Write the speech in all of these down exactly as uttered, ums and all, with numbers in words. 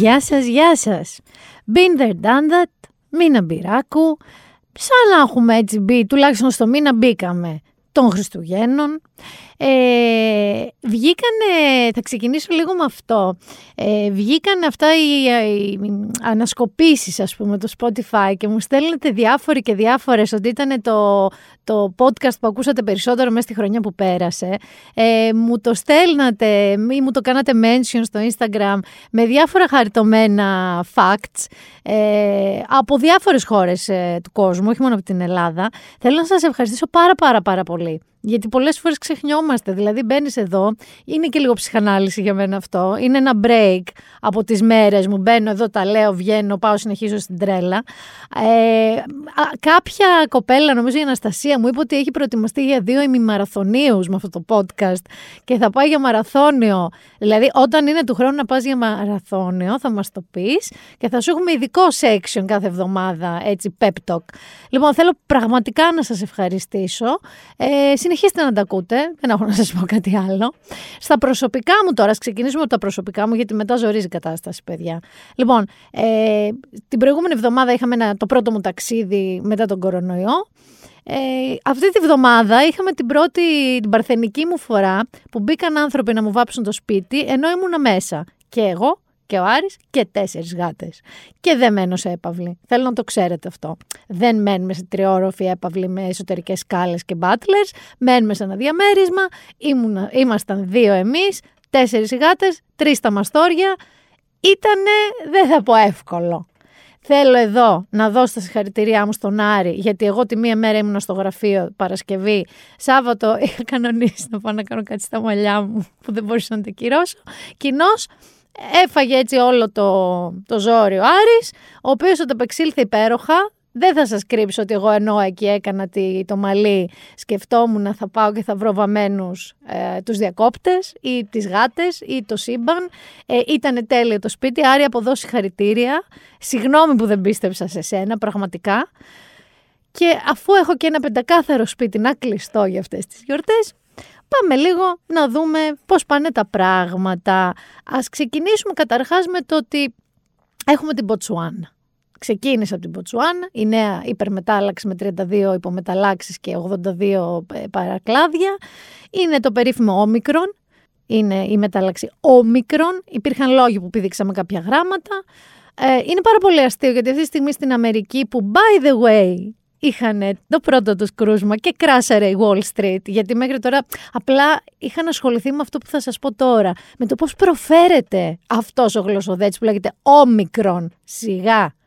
Γεια σας, γεια σας. Been there, done that, μήνα μπυράκου. Σαν να έχουμε έτσι μπει, τουλάχιστον στο μήνα μπήκαμε των Χριστουγέννων. Ε, βγήκανε, θα ξεκινήσω λίγο με αυτό, ε, βγήκαν αυτά οι, οι ανασκοπήσεις ας πούμε το Spotify και μου στέλνετε διάφοροι και διάφορες ότι ήταν το, το podcast που ακούσατε περισσότερο μέσα στη χρονιά που πέρασε, ε, μου το στέλνατε ή μου το κάνατε mention στο Instagram με διάφορα χαριτωμένα facts ε, από διάφορες χώρες ε, του κόσμου, όχι μόνο από την Ελλάδα. Θέλω να σας ευχαριστήσω πάρα πάρα πάρα πολύ. Γιατί πολλές φορές ξεχνιόμαστε, δηλαδή μπαίνεις εδώ, είναι και λίγο ψυχανάλυση για μένα αυτό, είναι ένα break από τις μέρες μου, μπαίνω εδώ, τα λέω, βγαίνω, πάω, συνεχίζω στην τρέλα. Ε, κάποια κοπέλα, νομίζω η Αναστασία μου, είπε ότι έχει προετοιμαστεί για δύο ημιμαραθωνίους με αυτό το podcast και θα πάει για μαραθώνιο, δηλαδή όταν είναι του χρόνου να πας για μαραθώνιο θα μας το πεις και θα σου έχουμε ειδικό section κάθε εβδομάδα, έτσι pep talk. Λοιπόν, θέλω πραγματικά να σας ευχαριστήσω. Ε, Συνεχίστε να τα ακούτε, δεν έχω να σας πω κάτι άλλο. Στα προσωπικά μου τώρα, ας ξεκινήσουμε από τα προσωπικά μου, γιατί μετά ζορίζει η κατάσταση, παιδιά. Λοιπόν, ε, την προηγούμενη εβδομάδα είχαμε ένα, το πρώτο μου ταξίδι μετά τον κορονοϊό. Ε, αυτή τη βδομάδα είχαμε την πρώτη, την παρθενική μου φορά που μπήκαν άνθρωποι να μου βάψουν το σπίτι, ενώ ήμουνα μέσα και εγώ και ο Άρης και τέσσερις γάτες. Και δεν μένω σε έπαυλη. Θέλω να το ξέρετε αυτό. Δεν μένουμε σε τριώροφη έπαυλη με εσωτερικές σκάλες και μπάτλερς. Μένουμε σε ένα διαμέρισμα. Ήμουνα, ήμασταν δύο εμείς, τέσσερις γάτες, τρεις τα μαστόρια. Ήτανε, δεν θα πω εύκολο. Θέλω εδώ να δώσω τα συγχαρητήριά μου στον Άρη, γιατί εγώ τη μία μέρα ήμουν στο γραφείο Παρασκευή, Σάββατο είχα κανονίσει να πάω να κάνω κάτι στα μαλλιά μου που δεν μπορούσα να τα κυρώσω. Κοινώς, έφαγε έτσι όλο το, το ζόρι ο Άρης, ο οποίος ανταπεξήλθε υπέροχα. Δεν θα σας κρύψω ότι εγώ ενώ εκεί έκανα τη, το μαλλί, σκεφτόμουν να θα πάω και θα βρω βαμμένους ε, τους διακόπτες ή τις γάτες ή το σύμπαν. Ε, ήτανε τέλειο το σπίτι. Άρη, από εδώ συγχαρητήρια. Συγγνώμη που δεν πίστεψα σε σένα, πραγματικά. Και αφού έχω και ένα πεντακάθαρο σπίτι να κλειστώ για αυτές τις γιορτές, πάμε λίγο να δούμε πώς πάνε τα πράγματα. Ας ξεκινήσουμε καταρχάς με το ότι έχουμε την Μποτσουάνα. Ξεκίνησε από την Μποτσουάνα, η νέα υπερμετάλλαξη με τριάντα δύο υπομεταλλάξεις και ογδόντα δύο παρακλάδια. Είναι το περίφημο Όμικρον, είναι η μετάλλαξη Όμικρον. Υπήρχαν λόγοι που πήδηξαμε κάποια γράμματα. Είναι πάρα πολύ αστείο γιατί αυτή τη στιγμή στην Αμερική που by the way... είχαν το πρώτο τους κρούσμα και κράσαρε η Wall Street, γιατί μέχρι τώρα απλά είχαν ασχοληθεί με αυτό που θα σας πω τώρα, με το πώς προφέρεται αυτός ο γλωσσοδέτης που λέγεται όμικρον, σιγά.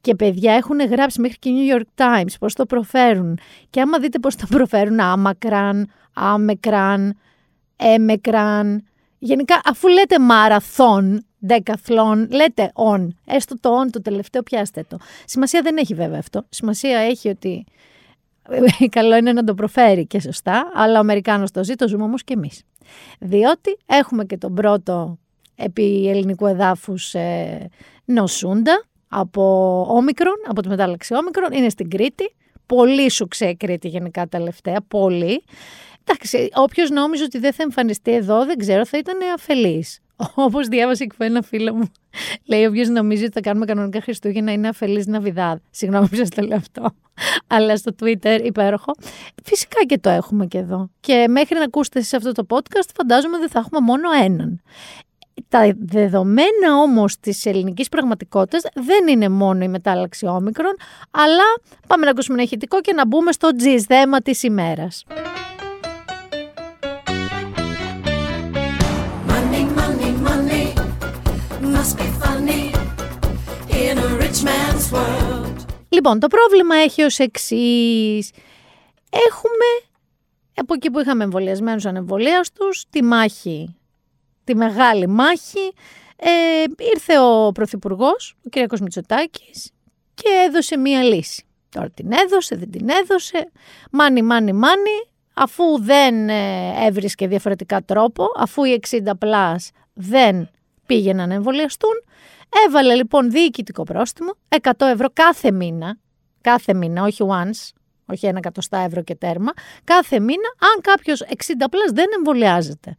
Και παιδιά έχουν γράψει μέχρι και New York Times πώς το προφέρουν. Και άμα δείτε πώς το προφέρουν, άμακραν, άμεκραν, έμεκραν. Γενικά αφού λέτε μαραθών, δεκαθλών, λέτε on, έστω το on το τελευταίο πιάστε το. Σημασία δεν έχει βέβαια αυτό, σημασία έχει ότι καλό είναι να το προφέρει και σωστά, αλλά ο Αμερικάνος το ζει, το ζούμε όμως και εμείς. Διότι έχουμε και τον πρώτο επί ελληνικού εδάφους ε, νοσούντα από όμικρον, από τη μετάλλαξη όμικρον, είναι στην Κρήτη, πολύ σου ξεκρήτη γενικά τελευταία, πολύ. Εντάξει, όποιος νόμιζε ότι δεν θα εμφανιστεί εδώ, δεν ξέρω, θα ήταν αφελής. Όπως διάβασε και ένα φίλο μου, λέει όποιος νομίζει ότι θα κάνουμε κανονικά Χριστούγεννα είναι αφελής Ναβιδάδ. Συγγνώμη που σας το λέω αυτό, αλλά στο Twitter υπέροχο. Φυσικά και το έχουμε και εδώ. Και μέχρι να ακούσετε εσείς αυτό το podcast φαντάζομαι δεν θα έχουμε μόνο έναν. Τα δεδομένα όμως της ελληνικής πραγματικότητας δεν είναι μόνο η μετάλλαξη όμικρον, αλλά πάμε να ακούσουμε ένα ηχητικό και να μπούμε στο τζιζδέμα της ημέρας. Λοιπόν, το πρόβλημα έχει ως εξής. Έχουμε, από εκεί που είχαμε εμβολιασμένους ανεμβολίαστους, τη μάχη, τη μεγάλη μάχη. Ε, ήρθε ο Πρωθυπουργός, ο κ. Mitsotakis, και έδωσε μία λύση. Τώρα την έδωσε, δεν την έδωσε. Μάνι, μάνι, μάνι. Αφού δεν έβρισκε διαφορετικά τρόπο, αφού οι εξήντα πλας δεν πήγαιναν να εμβολιαστούν, έβαλε λοιπόν διοικητικό πρόστιμο, εκατό ευρώ κάθε μήνα, κάθε μήνα, όχι once, όχι ένα εκατοστά ευρώ και τέρμα, κάθε μήνα, αν κάποιος εξήντα πλας δεν εμβολιάζεται.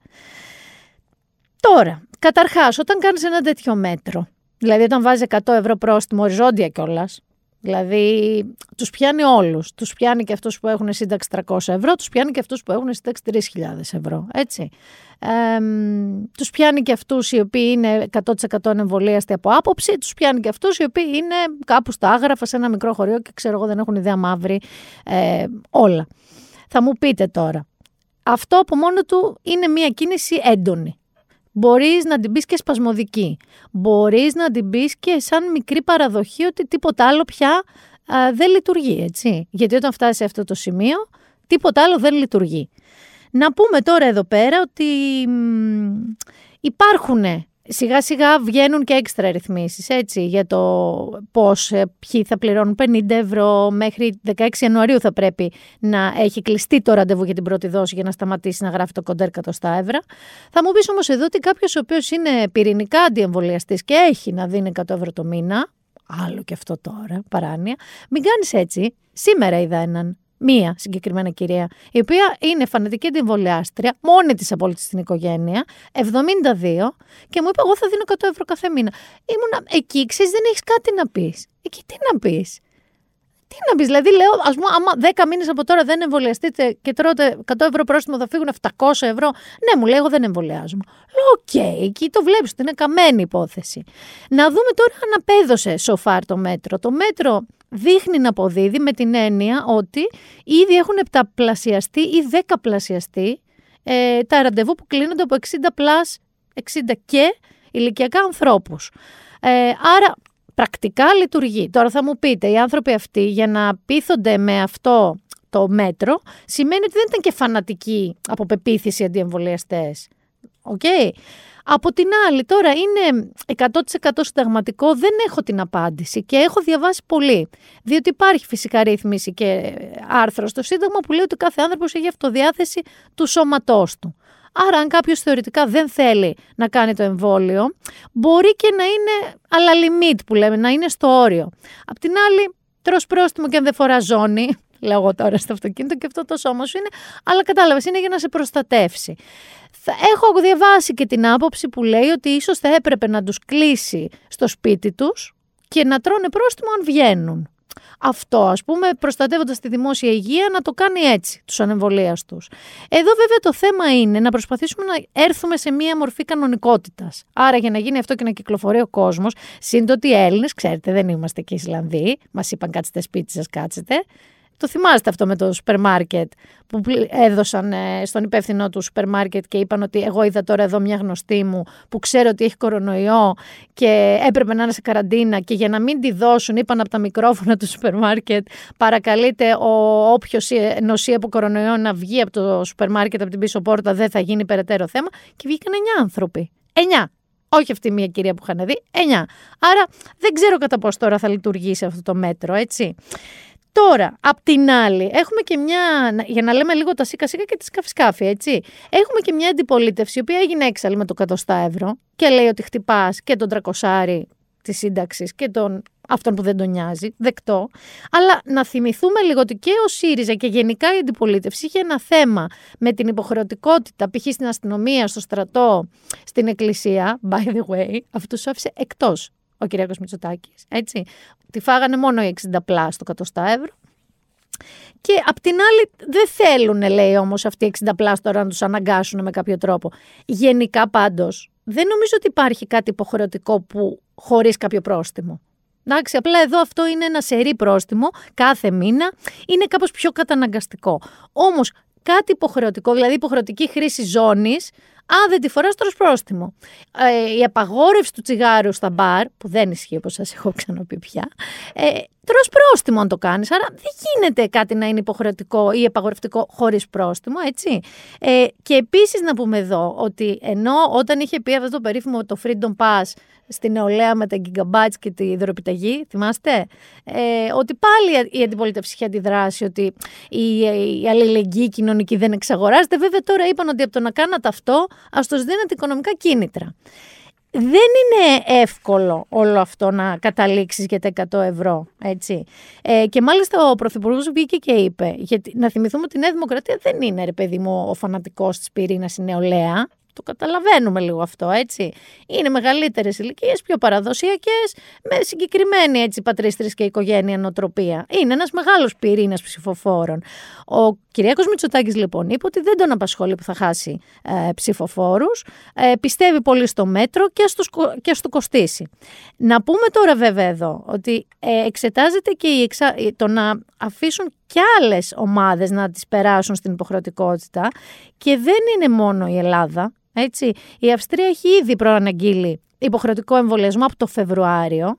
Τώρα, καταρχάς, όταν κάνεις ένα τέτοιο μέτρο, Δηλαδή όταν βάζει εκατό ευρώ πρόστιμο οριζόντια κιόλας, δηλαδή τους πιάνει όλους. Τους πιάνει και αυτούς που έχουν σύνταξη τριακόσια ευρώ, τους πιάνει και αυτούς που έχουν σύνταξη τρεις χιλιάδες ευρώ. Έτσι. Ε, τους πιάνει και αυτούς οι οποίοι είναι εκατό τοις εκατό ανεμβολίαστοι από άποψη, τους πιάνει και αυτούς οι οποίοι είναι κάπου στα άγραφα σε ένα μικρό χωριό και ξέρω εγώ δεν έχουν ιδέα μαύρη, ε, όλα. Θα μου πείτε τώρα, αυτό από μόνο του είναι μια κίνηση έντονη. Μπορείς να την πεις και σπασμωδική. Μπορείς να την πεις και σαν μικρή παραδοχή ότι τίποτα άλλο πια α, δεν λειτουργεί, έτσι. Γιατί όταν φτάσει σε αυτό το σημείο, τίποτα άλλο δεν λειτουργεί. Να πούμε τώρα εδώ πέρα ότι υπάρχουν, σιγά σιγά βγαίνουν και έξτρα ρυθμίσεις, έτσι, για το πώς, ποιοι θα πληρώνουν πενήντα ευρώ, μέχρι δεκαέξι Ιανουαρίου θα πρέπει να έχει κλειστεί το ραντεβού για την πρώτη δόση για να σταματήσει να γράφει το κοντέρ εκατό ευρώ. Θα μου πεις όμως εδώ ότι κάποιος ο οποίος είναι πυρηνικά αντιεμβολιαστής και έχει να δίνει εκατό ευρώ το μήνα, άλλο και αυτό τώρα, παράνοια, μην κάνεις έτσι. Σήμερα είδα έναν. Μία συγκεκριμένα κυρία, η οποία είναι φανατική αντιεμβολιάστρια, μόνη της απόλυτη στην οικογένεια, εβδομήντα δύο, και μου είπε: εγώ θα δίνω εκατό ευρώ κάθε μήνα. Ήμουνα εκεί, ξέρεις, δεν έχεις κάτι να πεις. Εκεί τι να πεις. Τι να πεις, δηλαδή λέω, ας πούμε, άμα δέκα μήνες από τώρα δεν εμβολιαστείτε και τρώτε εκατό ευρώ πρόστιμο, θα φύγουν επτακόσια ευρώ. Ναι, μου λέει, εγώ δεν εμβολιάζομαι. Λέω, οκ, okay, εκεί το βλέπεις ότι είναι καμένη υπόθεση. Να δούμε τώρα αν απέδωσε σοφάρ το μέτρο. Το μέτρο δείχνει να αποδίδει με την έννοια ότι ήδη έχουν επταπλασιαστεί ή δεκαπλασιαστεί ε, τα ραντεβού που κλείνονται από εξήντα πλας, εξήντα και ηλικιακά ανθρώπους. Ε, άρα πρακτικά λειτουργεί. Τώρα θα μου πείτε, οι άνθρωποι αυτοί για να πείθονται με αυτό το μέτρο, σημαίνει ότι δεν ήταν και φανατικοί από πεποίθηση αντιεμβολιαστές. Οκ. Okay. Από την άλλη, τώρα είναι εκατό τοις εκατό συνταγματικό, δεν έχω την απάντηση και έχω διαβάσει πολύ. Διότι υπάρχει φυσικά ρύθμιση και άρθρο στο Σύνταγμα που λέει ότι κάθε άνθρωπος έχει αυτοδιάθεση του σώματός του. Άρα, αν κάποιος θεωρητικά δεν θέλει να κάνει το εμβόλιο, μπορεί και να είναι à la limit που λέμε, να είναι στο όριο. Απ' την άλλη, τρως πρόστιμο και αν δεν φορά ζώνη, λέω εγώ τώρα στο αυτοκίνητο, και αυτό το σώμα σου είναι, αλλά κατάλαβες, είναι για να σε προστατεύσει. Θα έχω διαβάσει και την άποψη που λέει ότι ίσως θα έπρεπε να τους κλείσει στο σπίτι τους και να τρώνε πρόστιμο αν βγαίνουν. Αυτό, ας πούμε, προστατεύοντας τη δημόσια υγεία, να το κάνει έτσι, τους ανεμβολίαστους. Εδώ βέβαια το θέμα είναι να προσπαθήσουμε να έρθουμε σε μία μορφή κανονικότητας. Άρα για να γίνει αυτό και να κυκλοφορεί ο κόσμος, σύντοτε ότι οι Έλληνες, ξέρετε, δεν είμαστε και Ισλανδοί, μας είπαν κάτσετε σπίτι σας, κάτσετε. Το θυμάστε αυτό με το σούπερ μάρκετ που έδωσαν στον υπεύθυνο του σούπερ μάρκετ και είπαν ότι εγώ είδα τώρα εδώ μια γνωστή μου που ξέρω ότι έχει κορονοϊό και έπρεπε να είναι σε καραντίνα, και για να μην τη δώσουν είπαν από τα μικρόφωνα του σούπερ μάρκετ: παρακαλείται ο όποιος νοσεί από κορονοϊό να βγει από το σούπερ μάρκετ από την πίσω πόρτα, δεν θα γίνει περαιτέρω θέμα. Και βγήκαν εννιά άνθρωποι. Εννιά. Όχι αυτή μια κυρία που είχαν δει. Εννιά. Άρα δεν ξέρω κατά πώς τώρα θα λειτουργήσει αυτό το μέτρο, έτσι. Τώρα, απ' την άλλη, έχουμε και μια, για να λέμε λίγο τα σίκα σίκα και τη σκάφη σκάφη, έτσι. Έχουμε και μια αντιπολίτευση, η οποία έγινε έξαλλη με το εκατό ευρώ και λέει ότι χτυπάς και τον τρακοσάρι της σύνταξης και τον αυτόν που δεν τον νοιάζει, δεκτό. Αλλά να θυμηθούμε λίγο ότι και ο ΣΥΡΙΖΑ και γενικά η αντιπολίτευση είχε ένα θέμα με την υποχρεωτικότητα, π.χ. στην αστυνομία, στο στρατό, στην εκκλησία, by the way, αυτούς άφησε εκτός ο Κυριάκος Μητσοτάκης, έτσι. Τη φάγανε μόνο οι εξήντα πλας το εκατό ευρώ. Και απ' την άλλη δεν θέλουν, λέει, όμως αυτοί οι εξήντα πλας τώρα να τους αναγκάσουν με κάποιο τρόπο. Γενικά πάντως δεν νομίζω ότι υπάρχει κάτι υποχρεωτικό που χωρίς κάποιο πρόστιμο. Εντάξει, απλά εδώ αυτό είναι ένα σερί πρόστιμο κάθε μήνα. Είναι κάπως πιο καταναγκαστικό. Όμως κάτι υποχρεωτικό, δηλαδή υποχρεωτική χρήση ζώνης, α, δεν τη φοράς, τρως πρόστιμο. Ε, η απαγόρευση του τσιγάρου στα μπαρ, που δεν ισχύει όπως σας έχω ξαναπεί πια, ε, τρως πρόστιμο αν το κάνεις. Άρα δεν γίνεται κάτι να είναι υποχρεωτικό ή απαγορευτικό χωρίς πρόστιμο, έτσι. Ε, και επίσης να πούμε εδώ ότι ενώ όταν είχε πει αυτό το περίφημο το Freedom Pass στην νεολαία με τα gigabytes και τη δωρεπιταγή, θυμάστε, ε, ότι πάλι η αντιπολίτευση είχε αντιδράσει ότι η, η αλληλεγγύη κοινωνική δεν εξαγοράζεται. Βέβαια τώρα είπαν ότι από το να κάνατε αυτό, ας τους δίνετε οικονομικά κίνητρα. Δεν είναι εύκολο όλο αυτό να καταλήξεις για τα εκατό ευρώ, έτσι. Ε, και μάλιστα ο Πρωθυπουργός βγήκε και είπε, γιατί να θυμηθούμε ότι η Νέα Δημοκρατία δεν είναι, ρε παιδί μου, ο φανατικός της πυρήνας, η νεολαία. το καταλαβαίνουμε λίγο αυτό, έτσι. Είναι μεγαλύτερες ηλικίες, πιο παραδοσιακές, με συγκεκριμένη έτσι πατρίστρες και οικογένεια νοοτροπία. Είναι ένας μεγάλος πυρήνας ψηφοφόρων. Ο Κυριάκος Μητσοτάκης λοιπόν είπε ότι δεν τον απασχολεί που θα χάσει ε, ψηφοφόρους, ε, πιστεύει πολύ στο μέτρο και στο, σκο... και στο κοστίσει. Να πούμε τώρα βέβαια εδώ ότι ε, εξετάζεται και η εξα... το να αφήσουν και άλλες ομάδες να τις περάσουν στην υποχρεωτικότητα και δεν είναι μόνο η Ελλάδα, έτσι. Η Αυστρία έχει ήδη προαναγγείλει υποχρεωτικό εμβολιασμό από το Φεβρουάριο,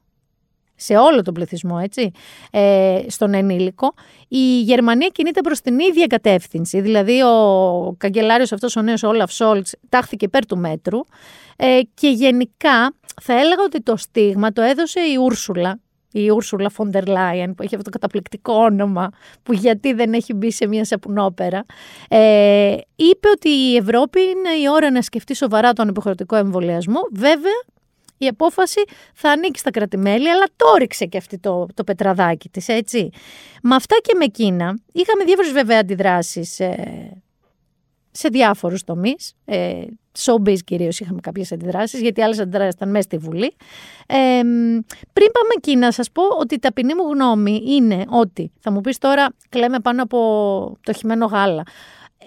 σε όλο τον πληθυσμό, έτσι, ε, στον ενήλικο. Η Γερμανία κινείται προς την ίδια κατεύθυνση, δηλαδή ο καγκελάριος αυτός ο νέος Όλαφ Σόλτς τάχθηκε υπέρ του μέτρου ε, και γενικά θα έλεγα ότι το στίγμα το έδωσε η Ούρσουλα, η Ursula von der Leyen, που έχει αυτό το καταπληκτικό όνομα, που γιατί δεν έχει μπει σε μια σαπουνόπερα, ε, είπε ότι η Ευρώπη είναι η ώρα να σκεφτεί σοβαρά τον υποχρεωτικό εμβολιασμό. Βέβαια, η απόφαση θα ανήκει στα κρατημέλη, αλλά το ρίξε και αυτή το, το πετραδάκι της, έτσι. Με αυτά και με εκείνα, είχαμε διάφορες βέβαια αντιδράσεις ε, σε διάφορους τομείς, ε, showbiz κυρίως είχαμε κάποιες αντιδράσεις, γιατί άλλες αντιδράσεις ήταν μέσα στη Βουλή. Ε, πριν πάμε εκεί να σας πω ότι η ταπεινή μου γνώμη είναι ότι, θα μου πεις τώρα, κλαίμε πάνω από το χυμένο γάλα.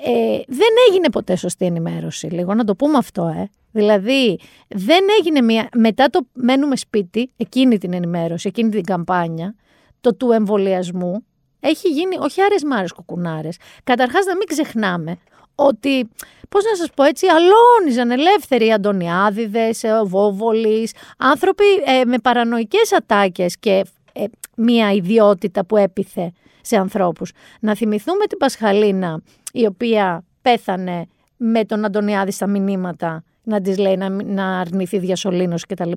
Ε, δεν έγινε ποτέ σωστή ενημέρωση, λίγο να το πούμε αυτό, ε. Δηλαδή δεν έγινε μια, μετά το μένουμε σπίτι, εκείνη την ενημέρωση, εκείνη την καμπάνια, το του εμβολιασμού, έχει γίνει όχι άρες μάρες κουκουνάρες. Καταρχάς να μην ξεχνάμε ότι, πώς να σας πω έτσι, αλώνιζαν ελεύθεροι Αντωνιάδιδες, Βόβολης, άνθρωποι ε, με παρανοϊκές ατάκες και ε, μια ιδιότητα που έπιθε σε ανθρώπους. Να θυμηθούμε την Πασχαλίνα, η οποία πέθανε με τον Αντωνιάδη στα μηνύματα, να της λέει να, να αρνηθεί διασωλήνωση κτλ.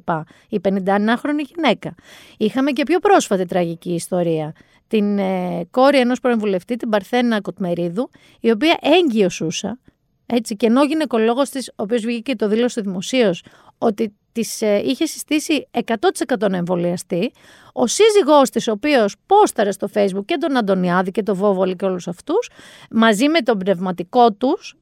Η πενηνταεννιάχρονη γυναίκα. Είχαμε και πιο πρόσφατη τραγική ιστορία. Την ε, κόρη ενός προεμβουλευτή, την Παρθένα Κοτμερίδου, η οποία έγκυο σούσα, έτσι, και ενώ γυναικολόγος της, ο οποίος βγήκε και το δήλωσε δημοσίως, ότι της ε, είχε συστήσει εκατό τοις εκατό να εμβολιαστεί, ο σύζυγός της, ο οποίος πόσταρε στο Facebook και τον Αντωνιάδη και τον Βόβολη και όλους αυτούς, μαζί με τον πνευματικό τους,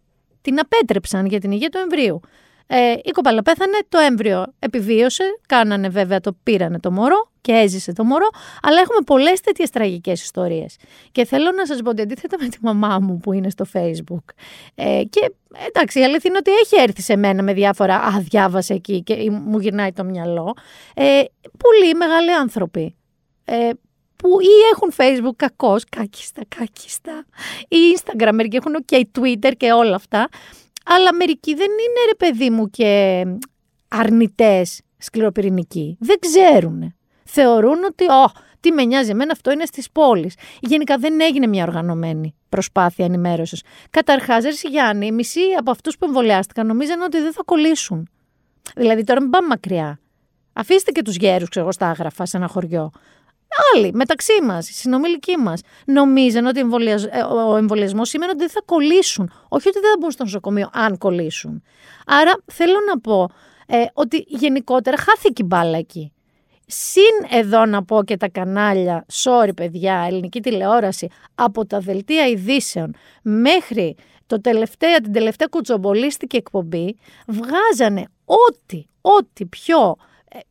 την απέτρεψαν για την υγεία του εμβρίου. Ε, η κοπέλα πέθανε, το έμβριο επιβίωσε, κάνανε βέβαια, το πήρανε το μωρό και έζησε το μωρό, αλλά έχουμε πολλές τέτοιες τραγικές ιστορίες. Και θέλω να σας πω ότι αντίθετα με τη μαμά μου που είναι στο Facebook ε, και εντάξει, η αλήθεια είναι ότι έχει έρθει σε μένα με διάφορα «Α, διάβασε εκεί» και μου γυρνάει το μυαλό, ε, πολλοί μεγάλοι άνθρωποι ε, που ή έχουν Facebook κακώς, κάκιστα, κάκιστα, ή Instagram και έχουν και Twitter και όλα αυτά. Αλλά μερικοί δεν είναι, ρε παιδί μου, και αρνητές σκληροπυρηνικοί. Δεν ξέρουν. Θεωρούν ότι «Ω, τι με νοιάζει εμένα, αυτό είναι στις πόλεις». Γενικά δεν έγινε μια οργανωμένη προσπάθεια ενημέρωσης. Καταρχάς, ρε Γιάννη, μισή από αυτούς που εμβολιάστηκαν νομίζαν ότι δεν θα κολλήσουν. Δηλαδή τώρα μην πάμε μακριά. Αφήστε και τους γέρους, ξέρω, στα άγραφα, σε ένα χωριό. Άλλοι, μεταξύ μας, οι συνομιλικοί μας, νομίζαν ότι ο εμβολιασμός σημαίνει ότι δεν θα κολλήσουν. Όχι ότι δεν θα μπουν στο νοσοκομείο, αν κολλήσουν. Άρα θέλω να πω ε, ότι γενικότερα χάθηκε η μπάλα εκεί. Συν εδώ να πω και τα κανάλια, sorry παιδιά, ελληνική τηλεόραση, από τα δελτία ειδήσεων μέχρι το τελευταία, την τελευταία κουτσομπολίστικη εκπομπή, βγάζανε ό,τι, ό,τι πιο...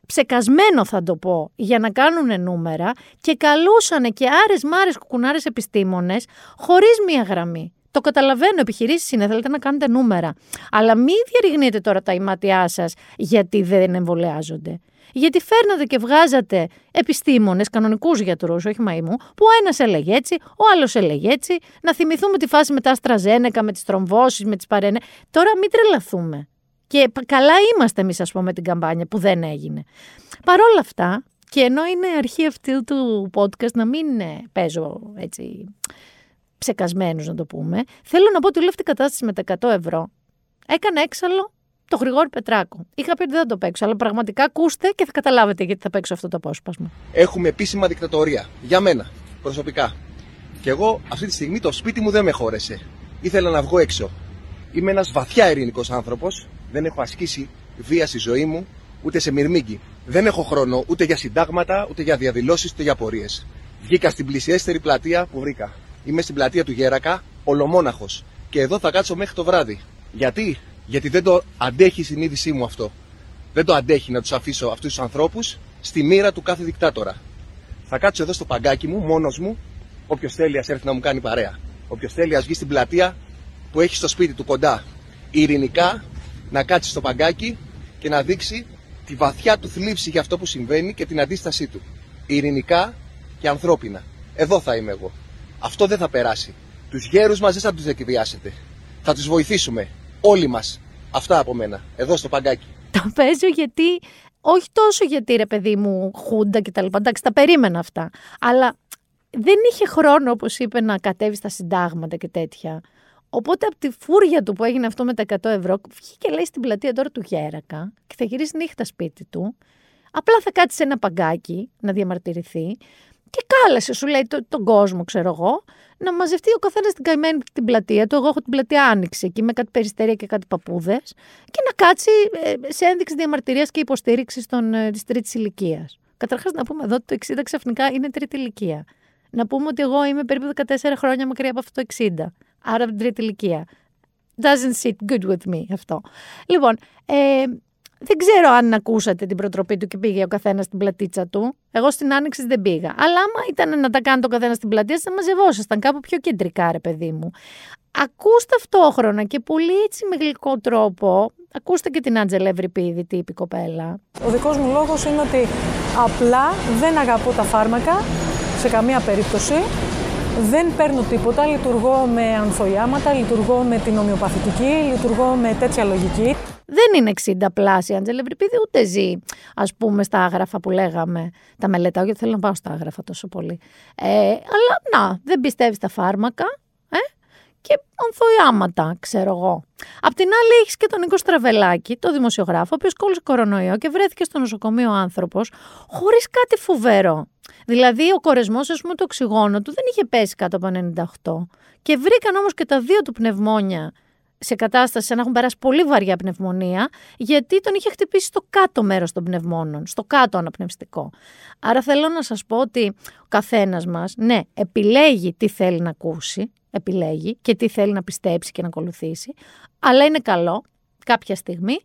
ψεκασμένο θα το πω, για να κάνουν νούμερα και καλούσανε και άρες μάρες κουκουνάρες επιστήμονες χωρίς μία γραμμή. Το καταλαβαίνω, επιχειρήσεις είναι, θέλετε να κάνετε νούμερα. Αλλά μην διαρριγνείτε τώρα τα ημάτια σας γιατί δεν εμβολιάζονται. Γιατί φέρνατε και βγάζατε επιστήμονες, κανονικούς γιατρούς, όχι μαϊμού, που ο ένας έλεγε έτσι, ο άλλος έλεγε έτσι. Να θυμηθούμε τη φάση με τα Αστραζένεκα, με τις τρομβώσεις, με τις παρένε. Τώρα μην τρελαθούμε. Και καλά είμαστε εμείς, ας πούμε, με την καμπάνια που δεν έγινε. Παρ' όλα αυτά, και ενώ είναι αρχή αυτή του podcast να μην παίζω έτσι ψεκασμένους να το πούμε, θέλω να πω ότι όλη αυτή η κατάσταση με τα εκατό ευρώ έκανε έξαλλο το Γρηγόρη Πετράκο. Είχα πει ότι δεν θα το παίξω, αλλά πραγματικά ακούστε και θα καταλάβετε γιατί θα παίξω αυτό το απόσπασμα. Έχουμε επίσημα δικτατορία. Για μένα, προσωπικά. Και εγώ αυτή τη στιγμή το σπίτι μου δεν με χώρεσε. Ήθελα να βγω έξω. Είμαι ένας βαθιά ειρηνικός άνθρωπος. Δεν έχω ασκήσει βία στη ζωή μου, ούτε σε μυρμήγκι. Δεν έχω χρόνο ούτε για συντάγματα, ούτε για διαδηλώσεις, ούτε για πορείες. Βγήκα στην πλησιέστερη πλατεία που βρήκα. Είμαι στην πλατεία του Γέρακα, ολομόναχος. Και εδώ θα κάτσω μέχρι το βράδυ. Γιατί? Γιατί δεν το αντέχει η συνείδησή μου αυτό. Δεν το αντέχει να τους αφήσω αυτούς τους ανθρώπους στη μοίρα του κάθε δικτάτορα. Θα κάτσω εδώ στο παγκάκι μου, μόνος μου. Όποιος θέλει ας έρθει να μου κάνει παρέα. Όποιος θέλει ας βγει στην πλατεία που έχει στο σπίτι του κοντά. Ειρηνικά να κάτσει στο παγκάκι και να δείξει τη βαθιά του θλίψη για αυτό που συμβαίνει και την αντίστασή του. Ειρηνικά και ανθρώπινα. Εδώ θα είμαι εγώ. Αυτό δεν θα περάσει. Τους γέρους μας δεν θα τους εκβιάσετε. Θα τους βοηθήσουμε. Όλοι μας. Αυτά από μένα. Εδώ στο παγκάκι. Τα παίζω γιατί, όχι τόσο γιατί ρε παιδί μου, χούντα κτλ. Εντάξει, τα περίμενα αυτά. Αλλά δεν είχε χρόνο, όπως είπε, να κατέβει στα συντάγματα και τέτοια. Οπότε από τη φούρια του που έγινε αυτό με τα εκατό ευρώ, βγήκε και λέει στην πλατεία τώρα του Γέρακα και θα γυρίσει νύχτα σπίτι του. Απλά θα κάτσει σε ένα παγκάκι να διαμαρτυρηθεί. Και κάλεσε, σου λέει, το, τον κόσμο, ξέρω εγώ, να μαζευτεί ο καθένας στην καημένη την πλατεία του. Εγώ έχω την πλατεία Άνοιξη εκεί με κάτι περιστέρια και κάτι παππούδες, και να κάτσει ε, σε ένδειξη διαμαρτυρίας και υποστήριξης ε, της τρίτης ηλικίας. Καταρχάς, να πούμε εδώ ότι το εξήντα ξαφνικά είναι τρίτη ηλικία. Να πούμε ότι εγώ είμαι περίπου δεκατέσσερα χρόνια μακριά από αυτό το εξήντα. Άρα από την τρίτη ηλικία. Doesn't sit good with me αυτό. Λοιπόν, ε, δεν ξέρω αν ακούσατε την προτροπή του και πήγε ο καθένας στην πλατίτσα του. Εγώ στην Άνοιξη δεν πήγα. Αλλά άμα ήταν να τα κάνει το καθένας στην πλατεία, θα μαζευόσασταν κάπου πιο κεντρικά, ρε παιδί μου. Ακούς ταυτόχρονα και πολύ έτσι με γλυκό τρόπο. Ακούστε και την Άντζελα Ευρυπίδη, τύπη κοπέλα. Ο δικός μου λόγος είναι ότι απλά δεν αγαπώ τα φάρμακα σε καμία περίπτωση. Δεν παίρνω τίποτα. Λειτουργώ με ανθολιάματα, λειτουργώ με την ομοιοπαθητική, λειτουργώ με τέτοια λογική. Δεν είναι εξήντα πλάσια, Άντζελα Ευρυπίδη, ούτε ζει, ας πούμε, στα άγραφα που λέγαμε. Τα μελετάω γιατί θέλω να πάω στα άγραφα τόσο πολύ. Ε, αλλά να, δεν πιστεύει στα φάρμακα ε, και ανθοϊάματα, ξέρω εγώ. Απ' την άλλη, έχεις και τον Νίκο Στραβελάκη, το δημοσιογράφο, ο οποίος κόλλησε κορονοϊό και βρέθηκε στο νοσοκομείο άνθρωπος χωρίς κάτι φοβερό. Δηλαδή, ο κορεσμός, ας πούμε, το οξυγόνο του δεν είχε πέσει κάτω από ενενήντα οκτώ. Και βρήκαν όμως και τα δύο του πνευμόνια σε κατάσταση σαν να έχουν περάσει πολύ βαριά πνευμονία, γιατί τον είχε χτυπήσει στο κάτω μέρος των πνευμόνων, στο κάτω αναπνευστικό. Άρα θέλω να σας πω ότι ο καθένας μας, ναι, επιλέγει τι θέλει να ακούσει, επιλέγει και τι θέλει να πιστέψει και να ακολουθήσει, αλλά είναι καλό κάποια στιγμή.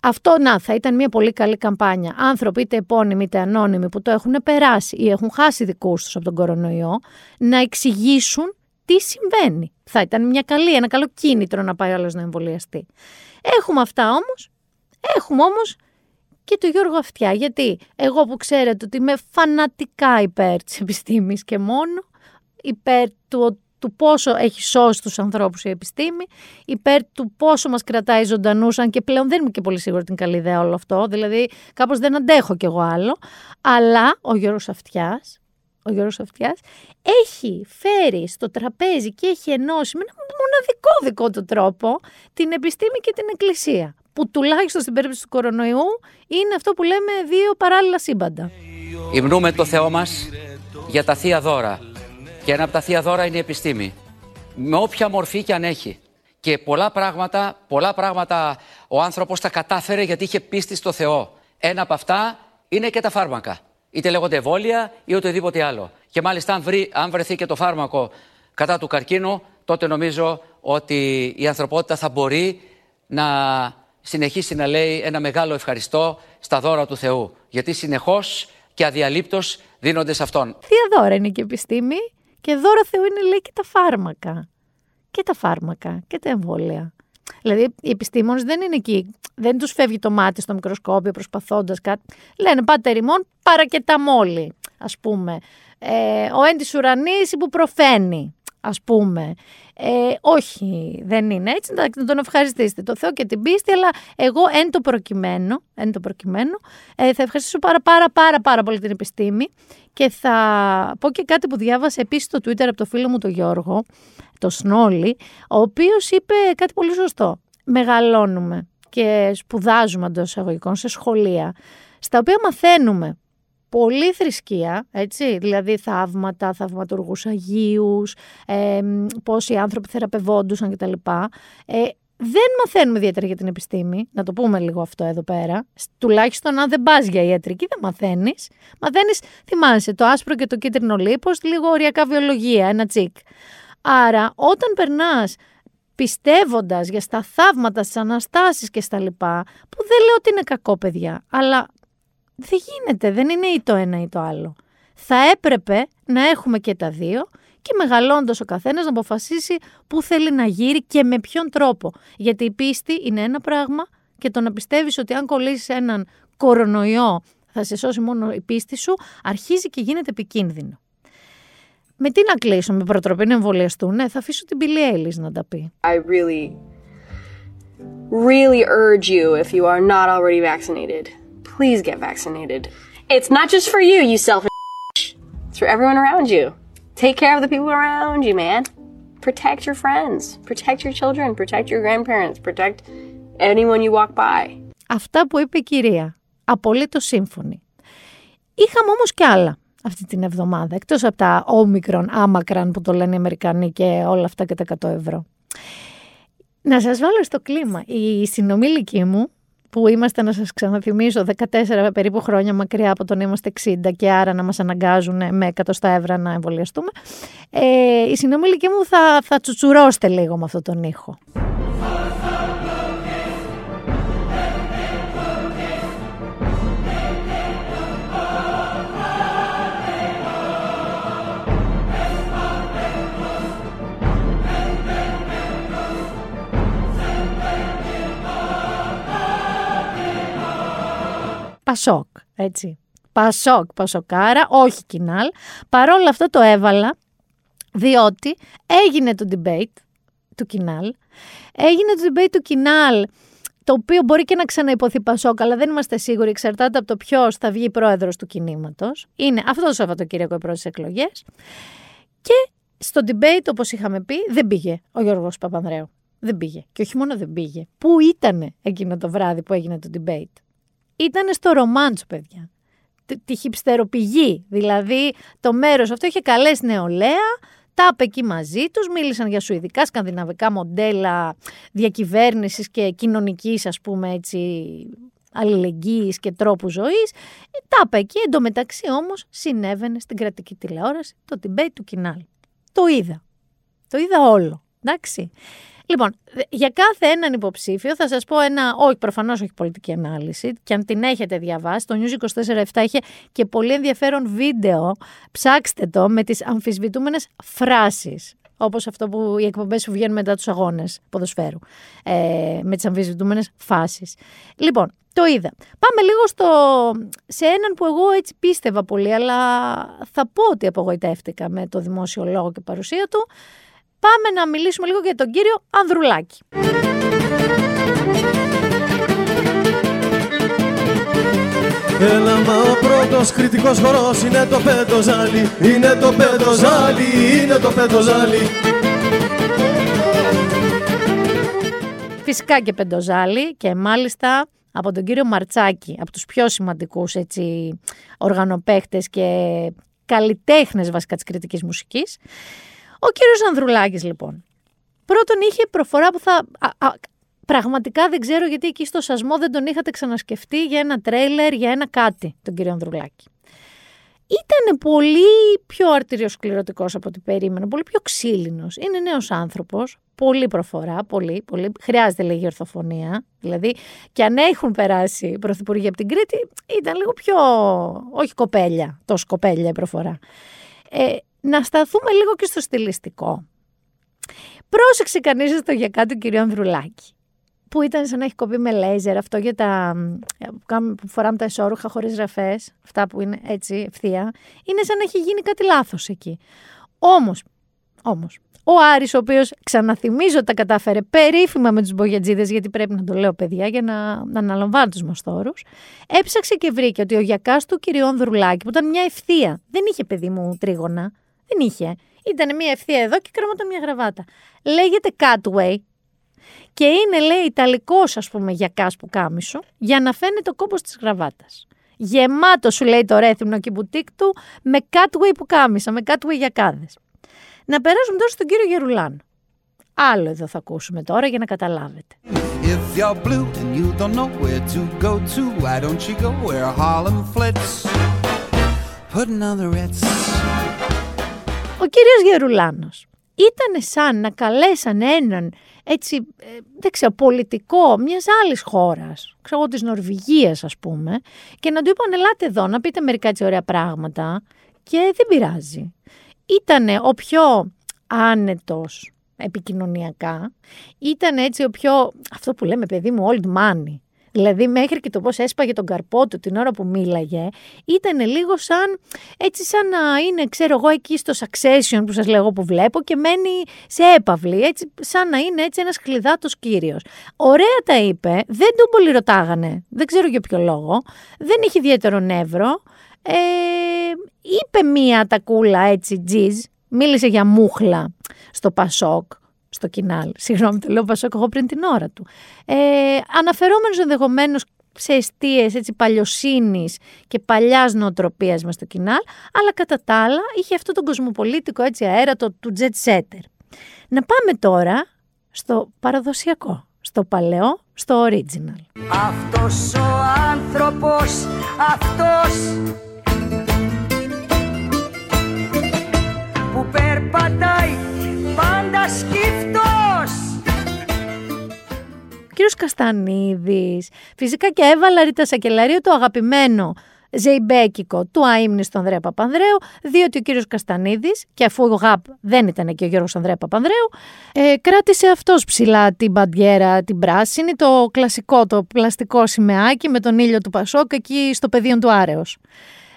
Αυτό, να, θα ήταν μια πολύ καλή καμπάνια. Άνθρωποι, είτε επώνυμοι είτε ανώνυμοι, που το έχουν περάσει ή έχουν χάσει δικούς τους από τον κορονοϊό, να εξηγήσουν τι συμβαίνει. Θα ήταν μια καλή, ένα καλό κίνητρο να πάει όλος να εμβολιαστεί. Έχουμε αυτά όμως, έχουμε όμως και τον Γιώργο Αυτιά. Γιατί εγώ που ξέρετε ότι είμαι φανατικά υπέρ της επιστήμης και μόνο, υπέρ του, του πόσο έχει σώσει τους ανθρώπους η επιστήμη, υπέρ του πόσο μας κρατάει ζωντανούς, αν και πλέον δεν είμαι και πολύ σίγουρη την καλή ιδέα όλο αυτό, δηλαδή κάπως δεν αντέχω κι εγώ άλλο, αλλά ο Γιώργος Αυτιάς, ο Γιώργος Αυτιάς, έχει φέρει στο τραπέζι και έχει ενώσει με έναν μοναδικό δικό του τρόπο την επιστήμη και την εκκλησία, που τουλάχιστον στην περίπτωση του κορονοϊού είναι αυτό που λέμε δύο παράλληλα σύμπαντα. Υμνούμε το Θεό μας για τα θεία δώρα και ένα από τα θεία δώρα είναι η επιστήμη, με όποια μορφή και αν έχει. Και πολλά πράγματα, πολλά πράγματα ο άνθρωπος τα κατάφερε γιατί είχε πίστη στο Θεό. Ένα από αυτά είναι και τα φάρμακα. Είτε λέγονται εμβόλια ή οτιδήποτε άλλο. Και μάλιστα αν, βρει, αν βρεθεί και το φάρμακο κατά του καρκίνου, τότε νομίζω ότι η ανθρωπότητα θα μπορεί να συνεχίσει να λέει ένα μεγάλο ευχαριστώ στα δώρα του Θεού. Γιατί συνεχώς και αδιαλείπτως δίνονται σε αυτόν. Θεία δώρα είναι και επιστήμη και δώρα Θεού είναι, λέει, και τα φάρμακα. Και τα φάρμακα και τα εμβόλια. Δηλαδή, οι επιστήμονες δεν είναι εκεί. Δεν τους φεύγει το μάτι στο μικροσκόπιο προσπαθώντας κάτι. Λένε πάτε ρημών, παρακεταμόλη, ας πούμε. Ε, ο εν της ουρανής υποπροφαίνει, ας πούμε. Ε, όχι, δεν είναι έτσι. Να τον ευχαριστήσετε το Θεό και την πίστη, αλλά εγώ εν το προκειμένο, εν το προκειμένο ε, θα ευχαριστήσω πάρα, πάρα, πάρα, πάρα πολύ την επιστήμη. Και θα πω και κάτι που διάβασα επίσης στο Twitter από το φίλο μου τον Γιώργο, το Σνόλι, ο οποίος είπε κάτι πολύ σωστό. Μεγαλώνουμε και σπουδάζουμε εντός εισαγωγικών σε σχολεία, στα οποία μαθαίνουμε πολύ θρησκεία, έτσι, δηλαδή θαύματα, θαυματουργούς Αγίους, ε, πώς οι άνθρωποι θεραπευόντουσαν κτλ. Ε, δεν μαθαίνουμε ιδιαίτερα για την επιστήμη, να το πούμε λίγο αυτό εδώ πέρα. Τουλάχιστον αν δεν πας για ιατρική δεν μαθαίνεις. Μαθαίνεις, θυμάσαι, το άσπρο και το κίτρινο λίπος, λίγο οριακά βιολογία, ένα τσικ. Άρα όταν περνάς πιστεύοντας για στα θαύματα, στις αναστάσεις και στα λοιπά, που δεν λέω ότι είναι κακό, παιδιά, αλλά δεν γίνεται, δεν είναι ή το ένα ή το άλλο. Θα έπρεπε να έχουμε και τα δύο και μεγαλώντας ο καθένας να αποφασίσει πού θέλει να γύρει και με ποιον τρόπο. Γιατί η πίστη είναι ένα πράγμα και το να πιστεύεις ότι αν κολλήσεις έναν κορονοϊό θα σε σώσει μόνο η πίστη σου, αρχίζει και γίνεται επικίνδυνο. Με τι να κλείσω, με προτροπή να εμβολιαστούν? Ναι, θα αφήσω την Billie Eilish να τα πει. I really, really urge you, if you are not already vaccinated, please get vaccinated. It's not just for you, you selfish it's for everyone around you. Take care of the people around you, man. Protect your friends, protect your children, protect your grandparents, protect anyone you walk by. Αυτά που είπε η κυρία, απολύτως σύμφωνη. Είχαμε όμως κι άλλα αυτή την εβδομάδα, εκτός από τα όμικρον, άμακραν που το λένε οι Αμερικανοί και όλα αυτά και τα εκατό ευρώ. Να σας βάλω στο κλίμα. Η συνομήλικη μου, που είμαστε, να σας ξαναθυμίσω, δεκατέσσερα περίπου χρόνια μακριά από το να είμαστε εξήντα και άρα να μας αναγκάζουν με εκατό στα ευρώ να εμβολιαστούμε, ε, η συνομήλικη μου θα, θα τσουτσουρώστε λίγο με αυτόν τον ήχο. Πασόκ, έτσι. Πασόκ, πασοκάρα, όχι κοινάλ. Παρόλα αυτό το έβαλα, διότι έγινε το debate του κοινάλ. Έγινε το debate του κοινάλ, το οποίο μπορεί και να ξαναϋποθεί Πασόκ, αλλά δεν είμαστε σίγουροι, εξαρτάται από το ποιος θα βγει πρόεδρος του κινήματος. Είναι αυτό το Σαββατοκύριακο οι πρώτες εκλογές. Και στο debate, όπως είχαμε πει, δεν πήγε ο Γιώργος Παπανδρέου. Δεν πήγε. Και όχι μόνο δεν πήγε. Πού ήτανε εκείνο το βράδυ που έγινε το debate? Ήτανε στο ρομάντσο, παιδιά. Τη χιψτεροπηγή. Δηλαδή, το μέρος αυτό είχε καλές νεολαία, τα είπε εκεί μαζί τους, μίλησαν για σουηδικά, σκανδιναβικά μοντέλα διακυβέρνησης και κοινωνικής, ας πούμε, έτσι, αλληλεγγύης και τρόπου ζωής. Τα είπε εκεί. Εν τω μεταξύ, όμως, συνέβαινε στην κρατική τηλεόραση το debate του κοινάλ. Το είδα. Το είδα όλο. Εντάξει. Λοιπόν, για κάθε έναν υποψήφιο θα σας πω ένα, όχι προφανώς όχι πολιτική ανάλυση, και αν την έχετε διαβάσει, το News είκοσι τέσσερα επτά είχε και πολύ ενδιαφέρον βίντεο, ψάξτε το, με τις αμφισβητούμενες φράσεις, όπως αυτό που οι εκπομπές που βγαίνουν μετά τους αγώνες ποδοσφαίρου, ε, με τις αμφισβητούμενες φάσεις. Λοιπόν, το είδα. Πάμε λίγο στο, σε έναν που εγώ έτσι πίστευα πολύ, αλλά θα πω ότι απογοητεύτηκα με το δημόσιο λόγο και παρουσία του. Πάμε να μιλήσουμε λίγο για τον κύριο Ανδρουλάκη. Έλα, μα ο πρώτος κριτικός χορός είναι το πεντοζάλι, είναι το πεντοζάλι, είναι το πεντοζάλι. Φυσικά και πεντοζάλι και μάλιστα από τον κύριο Μαρτσάκη, από τους πιο σημαντικούς έτσι οργανοπαίχτες και καλλιτέχνες βασικά της κριτικής μουσικής. Ο κύριος Ανδρουλάκης, λοιπόν, πρώτον είχε προφορά που θα... Α, α, πραγματικά δεν ξέρω γιατί εκεί στο σασμό δεν τον είχατε ξανασκεφτεί για ένα τρέιλερ, για ένα κάτι, τον κύριο Ανδρουλάκη. Ήταν πολύ πιο αρτηριοσκληρωτικός από ό,τι περίμενα, πολύ πιο ξύλινος. Είναι νέος άνθρωπος, πολύ προφορά, πολύ, πολύ. Χρειάζεται λίγη ορθοφωνία, δηλαδή, και αν έχουν περάσει οι πρωθυπουργοί από την Κρήτη, ήταν λίγο πιο, όχι κοπέλια, τόσο κοπέλια η προφορά. Ε, Να σταθούμε λίγο και στο στιλιστικό. Πρόσεξε κανείς στο γιακά του κυρίου Ανδρουλάκη, που ήταν σαν να έχει κοπεί με λέιζερ, αυτό για τα, που φοράμε τα εσώρουχα χωρίς ραφές, αυτά που είναι έτσι ευθεία, είναι σαν να έχει γίνει κάτι λάθος εκεί. Όμως, όμως, ο Άρης, ο οποίος ξαναθυμίζω τα κατάφερε περίφημα με τους μπογιατζίδες, γιατί πρέπει να το λέω παιδιά για να, να αναλαμβάνω τους μαστόρους, έψαξε και βρήκε ότι ο γιακάς του κυρίου Ανδρουλάκη, που ήταν μια ευθεία, δεν είχε παιδί μου τρίγωνα. Δεν είχε. Ήταν μια ευθεία εδώ και κραμόταν μια γραβάτα. Λέγεται Catway και είναι, λέει, ιταλικός, ας πούμε, γιακάς που κάμισο, για να φαίνεται ο κόμπος της γραβάτας. Γεμάτο, σου λέει, το ρέθυμνο και η μπουτίκ του με Catway που κάμισα, με Catway γιακάδες. Να περάσουμε τώρα στον κύριο Γερουλάνο. Άλλο εδώ θα ακούσουμε τώρα για να καταλάβετε. If you're blue and you don't know where to go to, why don't you go where Harlem flits? Putting on the Ritz. Ο κύριος Γερουλάνος ήταν σαν να καλέσαν έναν έτσι, δεν ξέρω, πολιτικό μιας άλλης χώρας, ξέρω, της Νορβηγίας ας πούμε, και να του είπαν ελάτε εδώ να πείτε μερικά έτσι ωραία πράγματα και δεν πειράζει. Ήτανε ο πιο άνετος επικοινωνιακά, ήταν έτσι ο πιο, αυτό που λέμε παιδί μου, old money. Δηλαδή μέχρι και το πώς έσπαγε τον καρπό του την ώρα που μίλαγε, ήταν λίγο σαν, έτσι σαν να είναι, ξέρω εγώ, εκεί στο Succession που σας λέγω που βλέπω και μένει σε έπαυλη, έτσι, σαν να είναι έτσι ένας χλιδάτος κύριος. Ωραία τα είπε, δεν τον πολύ ρωτάγανε, δεν ξέρω για ποιο λόγο, δεν είχε ιδιαίτερο νεύρο, ε, είπε μία τακούλα έτσι τζιζ, μίλησε για μούχλα στο Πασόκ. Στο Κινάλ, συγγνώμη το λέω Πασόκ, εγώ πριν την ώρα του. Ε, αναφερόμενος ενδεχομένως σε εστίες έτσι παλιοσύνης και παλιάς νοοτροπίας μας στο Κινάλ, αλλά κατά τα άλλα είχε αυτό τον κοσμοπολίτικο έτσι αέρατο του jet setter. Να πάμε τώρα στο παραδοσιακό, στο παλαιό, στο original. Αυτός ο άνθρωπος, αυτός που περπατάει πάντα σκύφτος. Κύριος Καστανίδης. Φυσικά και έβαλα Ρίτα Σακελαρίου το αγαπημένο ζεϊμπέκικο του αείμνης του Ανδρέα Παπανδρέου, διότι ο κύριος Καστανίδης, και αφού ο ΓΑΠ δεν ήταν και ο Γιώργος Ανδρέα Παπανδρέου, ε, κράτησε αυτός ψηλά την μπαντιέρα την πράσινη, το κλασικό, το πλαστικό σημεάκι με τον ήλιο του Πασόκ εκεί στο πεδίο του Άρεως.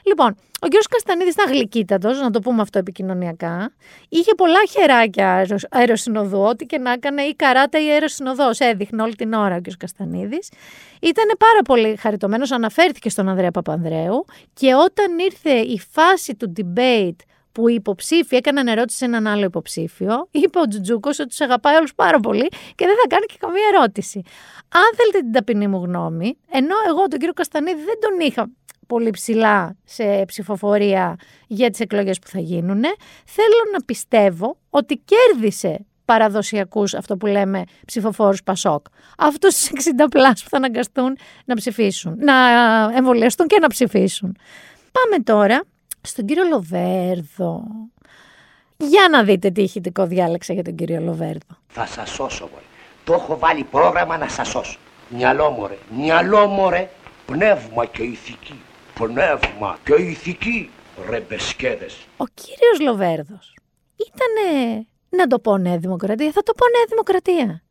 Λοιπόν, ο κύριος Καστανίδης ήταν γλυκύτατος, να το πούμε αυτό επικοινωνιακά. Είχε πολλά χεράκια αεροσυνοδού, ό,τι και να έκανε ή καράτα ή αεροσυνοδός. Έδειχνε όλη την ώρα ο κύριος Καστανίδης. Ήταν πάρα πολύ χαριτωμένος, αναφέρθηκε στον Ανδρέα Παπανδρέου και όταν ήρθε η φάση του debate που οι υποψήφοι έκαναν ερώτηση σε έναν άλλο υποψήφιο, είπε ο Τζουτζούκος ότι τους αγαπάει όλους πάρα πολύ και δεν θα κάνει και καμία ερώτηση. Αν θέλετε την ταπεινή μου γνώμη, ενώ εγώ τον κύριο Καστανίδη δεν τον είχα πολύ ψηλά σε ψηφοφορία για τις εκλογές που θα γίνουν, θέλω να πιστεύω ότι κέρδισε παραδοσιακούς, αυτό που λέμε, ψηφοφόρους Πασόκ. Αυτούς τους εξήντα πλάς που θα αναγκαστούν να ψηφίσουν, να εμβολιαστούν και να ψηφίσουν. Πάμε τώρα στον κύριο Λοβέρδο. Για να δείτε τι ηχητικό διάλεξα για τον κύριο Λοβέρδο. Θα σας σώσω, μωρέ. Το έχω βάλει πρόγραμμα να σας σώσω. Μυαλό, μωρέ. Μυαλό, μωρέ. Πνεύμα και ηθική. Πνεύμα και ηθική, ρε μπεσκέδες. Ο κύριος Λοβέρδος ήτανε, να το πω Νέα Δημοκρατία, θα το πω Νέα Δημοκρατία.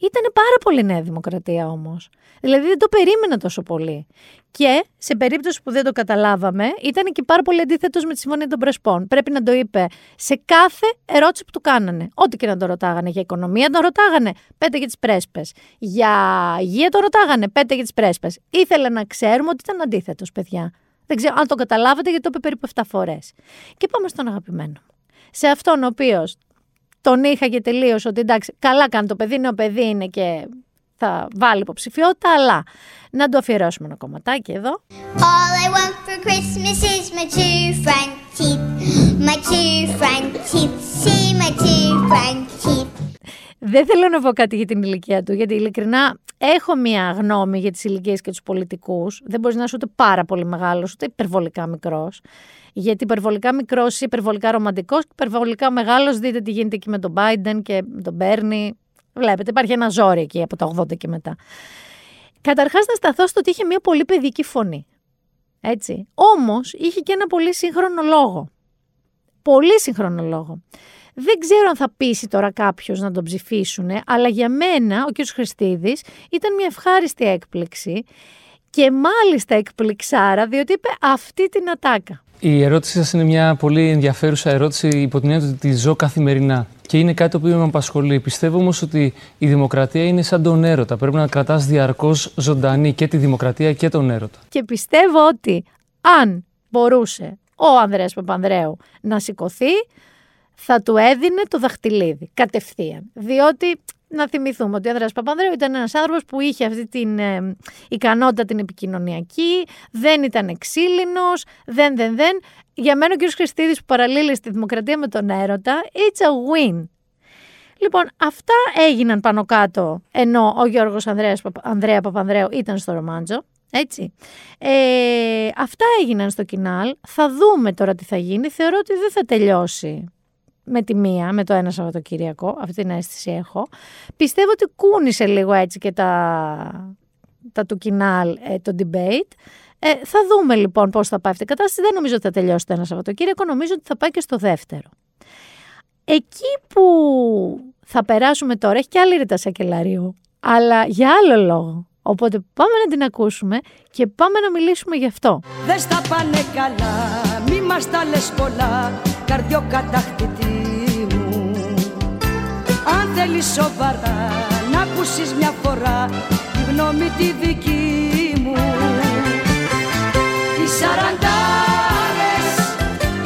Ήτανε πάρα πολύ Νέα Δημοκρατία όμως. Δηλαδή δεν το περίμενα τόσο πολύ. Και σε περίπτωση που δεν το καταλάβαμε, ήταν και πάρα πολύ αντίθετος με τη Συμφωνία των Πρεσπών. Πρέπει να το είπε σε κάθε ερώτηση που του κάνανε. Ό,τι και να το ρωτάγανε. Για οικονομία τον ρωτάγανε, πέτε για τις Πρέσπες. Για υγεία τον ρωτάγανε, πέτε για τις Πρέσπες. Ήθελε να ξέρουμε ότι ήταν αντίθετος, παιδιά. Δεν ξέρω αν το καταλάβατε, γιατί το είπε περίπου επτά φορές. Και πάμε στον αγαπημένο μου. Σε αυτόν ο οποίος τον είχα και τελείωσε ότι εντάξει, καλά κάνει το παιδί, νέο παιδί είναι και θα βάλει υποψηφιότητα, αλλά να του αφιερώσουμε ένα κομματάκι εδώ. All I want for Christmas is my two front teeth. My two front teeth. See my two front teeth. Δεν θέλω να πω κάτι για την ηλικία του, γιατί ειλικρινά έχω μία γνώμη για τις ηλικίες και τους πολιτικούς. Δεν μπορείς να είσαι ούτε πάρα πολύ μεγάλος, ούτε υπερβολικά μικρός. Γιατί υπερβολικά μικρός ή υπερβολικά ρομαντικός και υπερβολικά μεγάλος, δείτε τι γίνεται εκεί με τον Biden και με τον Bernie. Βλέπετε, υπάρχει ένα ζόρι εκεί από τα ογδόντα και μετά. Καταρχάς, να σταθώ στο ότι είχε μια πολύ παιδική φωνή. Έτσι. Όμως, είχε και ένα πολύ σύγχρονο λόγο. Πολύ σύγχρονο λόγο. Δεν ξέρω αν θα πείσει τώρα κάποιος να τον ψηφίσουν, αλλά για μένα ο κ. Χριστίδης ήταν μια ευχάριστη έκπληξη και μάλιστα εκπληξάρα, διότι είπε αυτή την ατάκα. Η ερώτησή σας είναι μια πολύ ενδιαφέρουσα ερώτηση υπό την έννοια ότι ζω καθημερινά και είναι κάτι το οποίο με απασχολεί. Πιστεύω όμως ότι η δημοκρατία είναι σαν τον έρωτα. Πρέπει να κρατάς διαρκώς ζωντανή και τη δημοκρατία και τον έρωτα. Και πιστεύω ότι αν μπορούσε ο Ανδρέας Παπανδρέου να σηκωθεί, θα του έδινε το δαχτυλίδι κατευθείαν. Διότι να θυμηθούμε ότι ο Ανδρέας Παπανδρέου ήταν ένας άνθρωπος που είχε αυτή την ε, ικανότητα την επικοινωνιακή, δεν ήταν ξύλινος, δεν, δεν, δεν. Για μένα ο κ. Χριστίδης που παραλύλησε τη δημοκρατία με τον έρωτα, it's a win. Λοιπόν, αυτά έγιναν πάνω κάτω, ενώ ο Γιώργος Ανδρέας, Ανδρέα Παπανδρέου ήταν στο Ρομάντζο. Έτσι. Ε, αυτά έγιναν στο Κινάλ. Θα δούμε τώρα τι θα γίνει. Θεωρώ ότι δεν θα τελειώσει με τη μία, με το ένα Σαββατοκύριακο, αυτή την αίσθηση έχω. Πιστεύω ότι κούνησε λίγο έτσι και τα, τα του κοινάλ ε, το debate. Ε, θα δούμε λοιπόν πώς θα πάει αυτή η κατάσταση. Δεν νομίζω ότι θα τελειώσει το ένα Σαββατοκύριακο, νομίζω ότι θα πάει και στο δεύτερο. Εκεί που θα περάσουμε τώρα, έχει και άλλη Ρίτα Σακελαρίου, αλλά για άλλο λόγο. Οπότε πάμε να την ακούσουμε και πάμε να μιλήσουμε γι' αυτό. Δεν στα πάνε καλά, μη μας τα λες πολλά, καρδιοκατακτητή μου. Αν θέλεις σοβαρά να ακούσεις μια φορά τη γνώμη τη δική μου. Οι σαραντάρες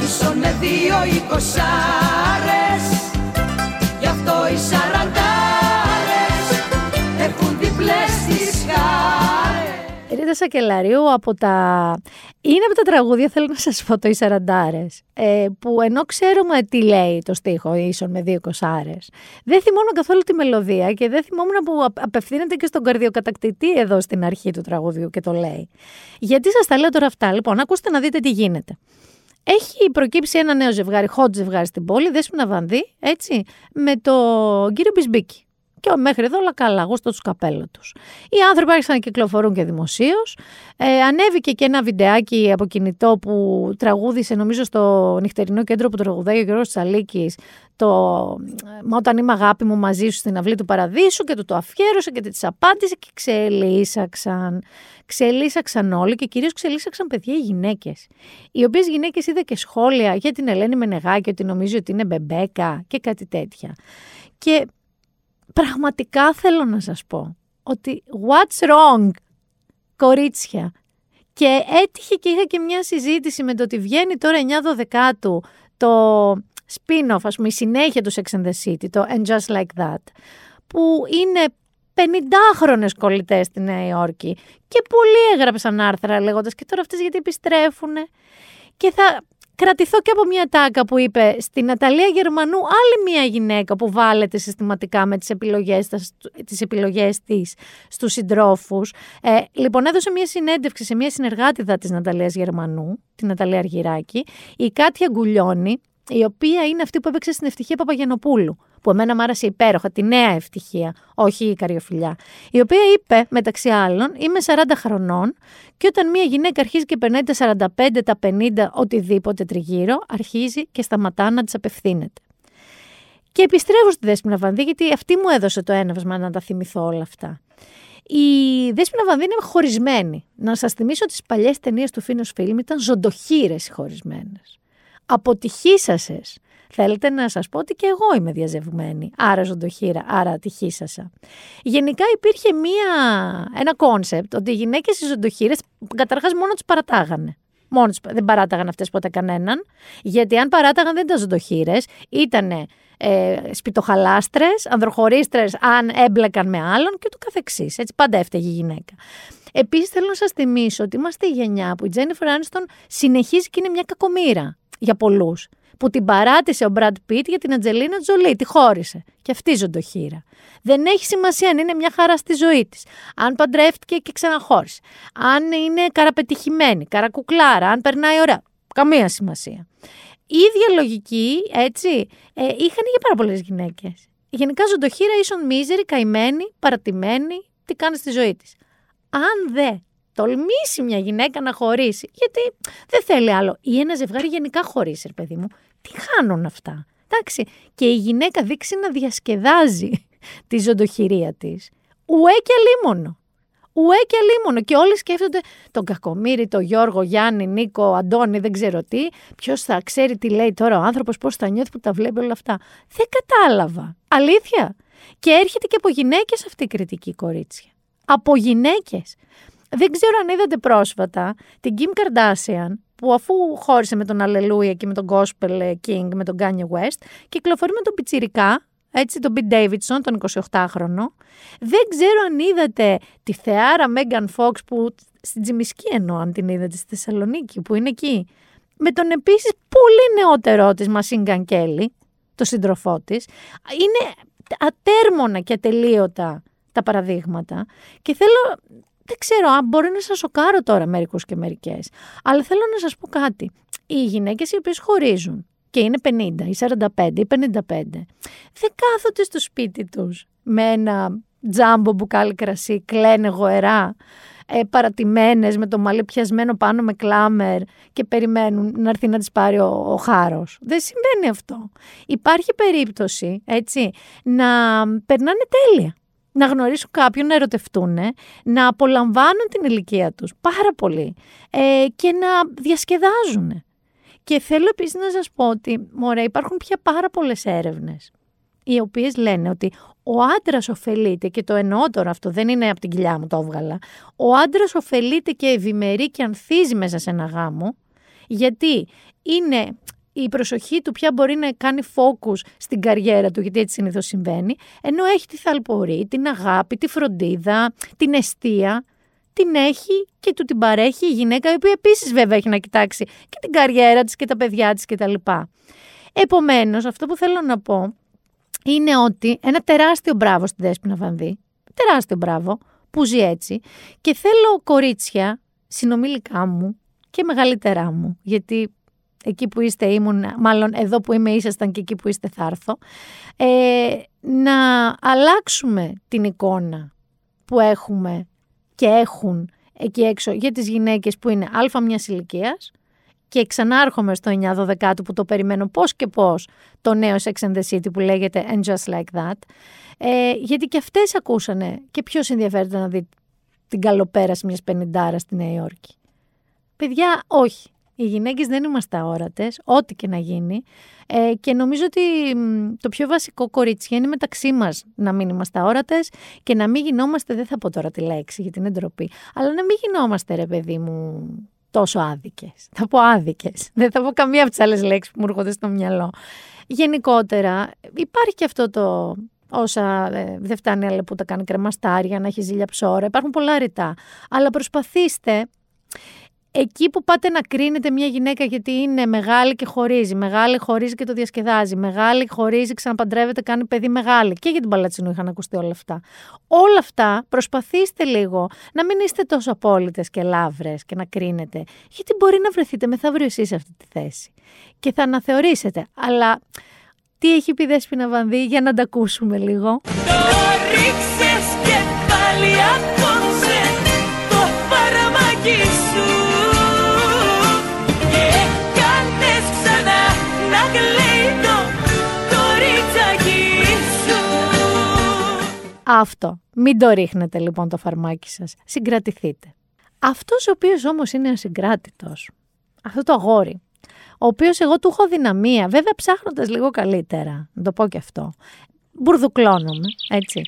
ίσον με δύο εικοσάρες, γι' αυτό οι σαραντάρες έχουν διπλές τις χάρες. Ρίτα Σακελαρίου από τα... είναι από τα τραγούδια, θέλω να σας πω, το «Οι Σαραντάρες», ε, που ενώ ξέρουμε τι λέει το στίχο ίσον με δύο κοσάρες, δεν θυμόμουν καθόλου τη μελωδία και δεν θυμόμουν που απευθύνεται και στον καρδιοκατακτητή εδώ στην αρχή του τραγουδιού και το λέει. Γιατί σας τα λέω τώρα αυτά? Λοιπόν, ακούστε να δείτε τι γίνεται. Έχει προκύψει ένα νέο ζευγάρι, hot ζευγάρι στην πόλη, Δέσποινα Βανδί, έτσι, με τον κύριο Μπισμπίκη. Και μέχρι εδώ όλα καλά, εγώ στο σκαπέλο τους. Οι άνθρωποι άρχισαν να κυκλοφορούν και δημοσίως. Ε, ανέβηκε και ένα βιντεάκι από κινητό που τραγούδισε, νομίζω, στο νυχτερινό κέντρο που τραγουδάει ο Γιώργος Τσαλίκης, το «Όταν είμαι αγάπη μου μαζί σου στην αυλή του Παραδείσου», και του το αφιέρωσε και της απάντησε και ξελίσαξαν. Ξελίσαξαν όλοι και κυρίως ξελίσαξαν, παιδιά, οι γυναίκες. Οι οποίες γυναίκες είδα και σχόλια για την Ελένη Μενεγάκη, ότι νομίζει ότι είναι μπεμπέκα και κάτι τέτοια. Και πραγματικά θέλω να σας πω ότι what's wrong, κορίτσια. Και έτυχε και είχα και μια συζήτηση με το ότι βγαίνει τώρα εννιά δώδεκα το spin-off, ας πούμε, η συνέχεια του Sex and the City, το And Just Like That, που είναι πενηντάχρονες κολλητές στη Νέα Υόρκη και πολλοί έγραψαν άρθρα λέγοντας και τώρα αυτές γιατί επιστρέφουν. Και θα κρατηθώ και από μια τάκα που είπε στη Ναταλία Γερμανού, άλλη μια γυναίκα που βάλεται συστηματικά με τις επιλογές, τις επιλογές της στους συντρόφους. Ε, λοιπόν, έδωσε μια συνέντευξη σε μια συνεργάτηδα της Ναταλίας Γερμανού, την Ναταλία Αργυράκη, η Κάτια Γκουλιώνη, η οποία είναι αυτή που έπαιξε στην Ευτυχία Παπαγιανοπούλου, που εμένα μου άρεσε υπέροχα, τη νέα Ευτυχία, όχι η Καριοφιλιά, η οποία είπε, μεταξύ άλλων, είμαι σαράντα χρονών και όταν μια γυναίκα αρχίζει και περνάει τα σαράντα πέντε, τα πενήντα, οτιδήποτε τριγύρω, αρχίζει και σταματά να της απευθύνεται. Και επιστρέφω στη Δέσποινα Βανδί, γιατί αυτή μου έδωσε το έναυσμα να τα θυμηθώ όλα αυτά. Η Δέσποινα Βανδί είναι χωρισμένη. Να σας θυμίσω ότι στις παλιές ταινίες του Φίνος Φιλμ ήταν ζωντοχύρες οι χωρισμένες. Αποτυχήσασες. Θέλετε να σας πω ότι και εγώ είμαι διαζευμένη, άρα ζωντοχύρα, άρα ατυχήσασα. Γενικά υπήρχε μία, ένα κόνσεπτ ότι οι γυναίκες οι ζωντοχύρες καταρχάς μόνο τις παρατάγανε. Μόνο τις, δεν παράταγαν αυτές ποτέ κανέναν, γιατί αν παράταγαν δεν ήταν ζωντοχύρες, ήτανε ε, σπιτοχαλάστρες, ανδροχωρίστρες αν έμπλεκαν με άλλον και το καθεξής. Έτσι πάντα έφταιγε η γυναίκα. Επίσης θέλω να σας θυμίσω ότι είμαστε η γενιά που η Τζένιφερ Άνιστον συνεχίζει και είναι μια κακομοίρα για πολλούς, που την παράτησε ο Μπραντ Πιτ για την Αντζελίνα Τζολί, τη χώρισε. Και αυτή ζωντοχύρα. Δεν έχει σημασία αν είναι μια χαρά στη ζωή της, αν παντρεύτηκε και ξαναχώρισε, αν είναι καραπετυχημένη, καρακουκλάρα, αν περνάει ωραία. Καμία σημασία. Η ίδια λογική, έτσι, ε, είχαν για πάρα πολλές γυναίκες. Γενικά ζωντοχύρα ίσον μίζερη, καημένη, παρατημένη, τι κάνει στη ζωή της. Αν δε τολμήσει μια γυναίκα να χωρίσει, γιατί δεν θέλει άλλο, ή ένα ζευγάρι γενικά χωρίσει, ρε παιδί μου, τι χάνουν αυτά? Εντάξει, και η γυναίκα δείξει να διασκεδάζει τη ζωντοχυρία της. Ουέ και αλίμονο. Ουέ και αλίμονο. Και όλοι σκέφτονται τον Κακομοίρη, τον Γιώργο, Γιάννη, Νίκο, Αντώνη, δεν ξέρω τι. Ποιος θα ξέρει τι λέει τώρα ο άνθρωπος, πώς θα νιώθει που τα βλέπει όλα αυτά? Δεν κατάλαβα. Αλήθεια. Και έρχεται και από γυναίκες αυτή η κριτική, κορίτσια. Από γυναίκες. Δεν ξέρω αν είδατε πρόσφατα την Kim Kardashian, που αφού χώρισε με τον Αλλελούια και με τον Gospel King, με τον Kanye West, κυκλοφορεί με τον πιτσιρικά, έτσι, τον Pete Davidson, τον εικοσιοκτάχρονο. Δεν ξέρω αν είδατε τη θεάρα Megan Fox, που στην Τζιμισκή εννοώ, αν την είδατε, στη Θεσσαλονίκη, που είναι εκεί, με τον επίσης πολύ νεότερό της Machine Gun Kelly, τον σύντροφό της. Είναι ατέρμονα και ατελείωτα τα παραδείγματα και θέλω... Δεν ξέρω αν μπορεί να σας σοκάρω τώρα μερικούς και μερικές, αλλά θέλω να σας πω κάτι. Οι γυναίκες οι οποίες χωρίζουν και είναι πενήντα ή σαράντα πέντε ή πενήντα πέντε, δεν κάθονται στο σπίτι τους με ένα τζάμπο μπουκάλι κρασί, κλαίνε γοερά, ε, παρατημένες με το μαλλί πιασμένο πάνω με κλάμερ και περιμένουν να έρθει να τις πάρει ο, ο χάρος. Δεν συμβαίνει αυτό. Υπάρχει περίπτωση, έτσι, να περνάνε τέλεια, να γνωρίσουν κάποιον, να ερωτευτούν, να απολαμβάνουν την ηλικία τους πάρα πολύ ε, και να διασκεδάζουν. Και θέλω επίσης να σας πω ότι, μωρέ, υπάρχουν πια πάρα πολλές έρευνες οι οποίες λένε ότι ο άντρας ωφελείται, και το εννοώ τώρα αυτό, δεν είναι από την κοιλιά μου, το έβγαλα. Ο άντρας ωφελείται και ευημερεί και ανθίζει μέσα σε ένα γάμο, γιατί είναι η προσοχή του πια μπορεί να κάνει focus στην καριέρα του, γιατί έτσι συνήθως συμβαίνει, ενώ έχει τη θαλπορή, την αγάπη, τη φροντίδα, την εστία, την έχει και του την παρέχει η γυναίκα, η οποία επίσης βέβαια έχει να κοιτάξει και την καριέρα της και τα παιδιά της κτλ. Επομένως, αυτό που θέλω να πω είναι ότι ένα τεράστιο μπράβο στην Δέσποινα Βανδί, τεράστιο μπράβο που ζει έτσι, και θέλω κορίτσια, συνομιλικά μου και μεγαλύτερά μου, γιατί εκεί που είστε ήμουν, μάλλον εδώ που είμαι ήσασταν και εκεί που είστε θα έρθω, ε, να αλλάξουμε την εικόνα που έχουμε και έχουν εκεί έξω για τις γυναίκες που είναι α μιας ηλικίας. Και ξανάρχομαι στο εννιά δώδεκα που το περιμένω πώς και πώς, το νέο Sex and the City που λέγεται And Just Like That. Ε, γιατί και αυτές ακούσανε, και ποιος ενδιαφέρεται να δει την καλοπέραση μιας πενηντάρα στη Νέα Υόρκη. Παιδιά, όχι. Οι γυναίκες δεν είμαστε αόρατες, ό,τι και να γίνει. Ε, και νομίζω ότι το πιο βασικό, κορίτσια, είναι μεταξύ μας να μην είμαστε αόρατες και να μην γινόμαστε, δεν θα πω τώρα τη λέξη γιατί είναι ντροπή, αλλά να μην γινόμαστε, ρε παιδί μου, τόσο άδικες. Θα πω άδικες. Δεν θα πω καμία από τις άλλες λέξεις που μου έρχονται στο μυαλό. Γενικότερα υπάρχει και αυτό το όσα ε, δεν φτάνει άλλο που τα κάνει κρεμαστάρια, να έχει ζήλια ψώρα. Υπάρχουν πολλά ρητά. Αλλά προσπαθήστε εκεί που πάτε να κρίνετε μια γυναίκα γιατί είναι μεγάλη και χωρίζει, μεγάλη χωρίζει και το διασκεδάζει, μεγάλη χωρίζει, ξαναπαντρεύεται, κάνει παιδί, μεγάλη. Και για την Παλατσινού είχαν ακουστεί όλα αυτά. Όλα αυτά προσπαθήστε λίγο να μην είστε τόσο απόλυτες και λαύρες και να κρίνετε. Γιατί μπορεί να βρεθείτε μεθαύριο εσείς σε αυτή τη θέση. Και θα αναθεωρήσετε. Αλλά τι έχει πει Δέσποινα Βανδί, για να τα ακούσουμε λίγο. Αυτό. Μην το ρίχνετε λοιπόν το φαρμάκι σας. Συγκρατηθείτε. Αυτός ο οποίος όμως είναι ασυγκράτητος, αυτό το αγόρι, ο οποίος εγώ του έχω δυναμία, βέβαια ψάχνοντας λίγο καλύτερα, να το πω και αυτό, μπουρδουκλώνομαι, έτσι.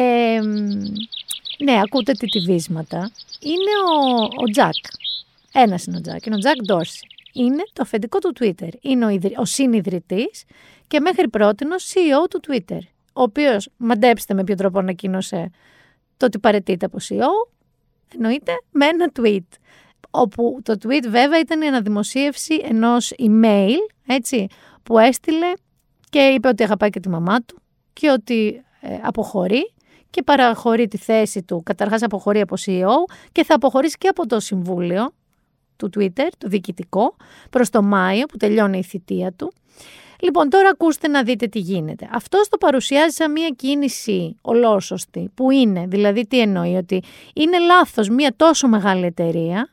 Ε, ναι, ακούτε τι τυβίσματα. Είναι ο, ο Τζακ. Ένας είναι ο Τζακ. Είναι ο Jack Dorsey. Είναι το αφεντικό του Twitter. Είναι ο, ιδρυ, ο συνιδρυτής και μέχρι πρότινος σι ι ο του Twitter, ο οποίος, μαντέψτε με ποιο τρόπο ανακοίνωσε το ότι παρετείται από σι ι ο, εννοείται με ένα tweet, όπου το tweet βέβαια ήταν η αναδημοσίευση ενός email, έτσι, που έστειλε και είπε ότι αγαπάει και τη μαμά του και ότι ε, αποχωρεί και παραχωρεί τη θέση του, καταρχάς αποχωρεί από σι ι ο και θα αποχωρήσει και από το συμβούλιο του Twitter, το διοικητικό, προς το Μάιο που τελειώνει η θητεία του. Λοιπόν, τώρα ακούστε να δείτε τι γίνεται. Αυτός το παρουσιάζει σαν μια κίνηση ολόσωστη, που είναι, δηλαδή τι εννοεί, ότι είναι λάθος μια τόσο μεγάλη εταιρεία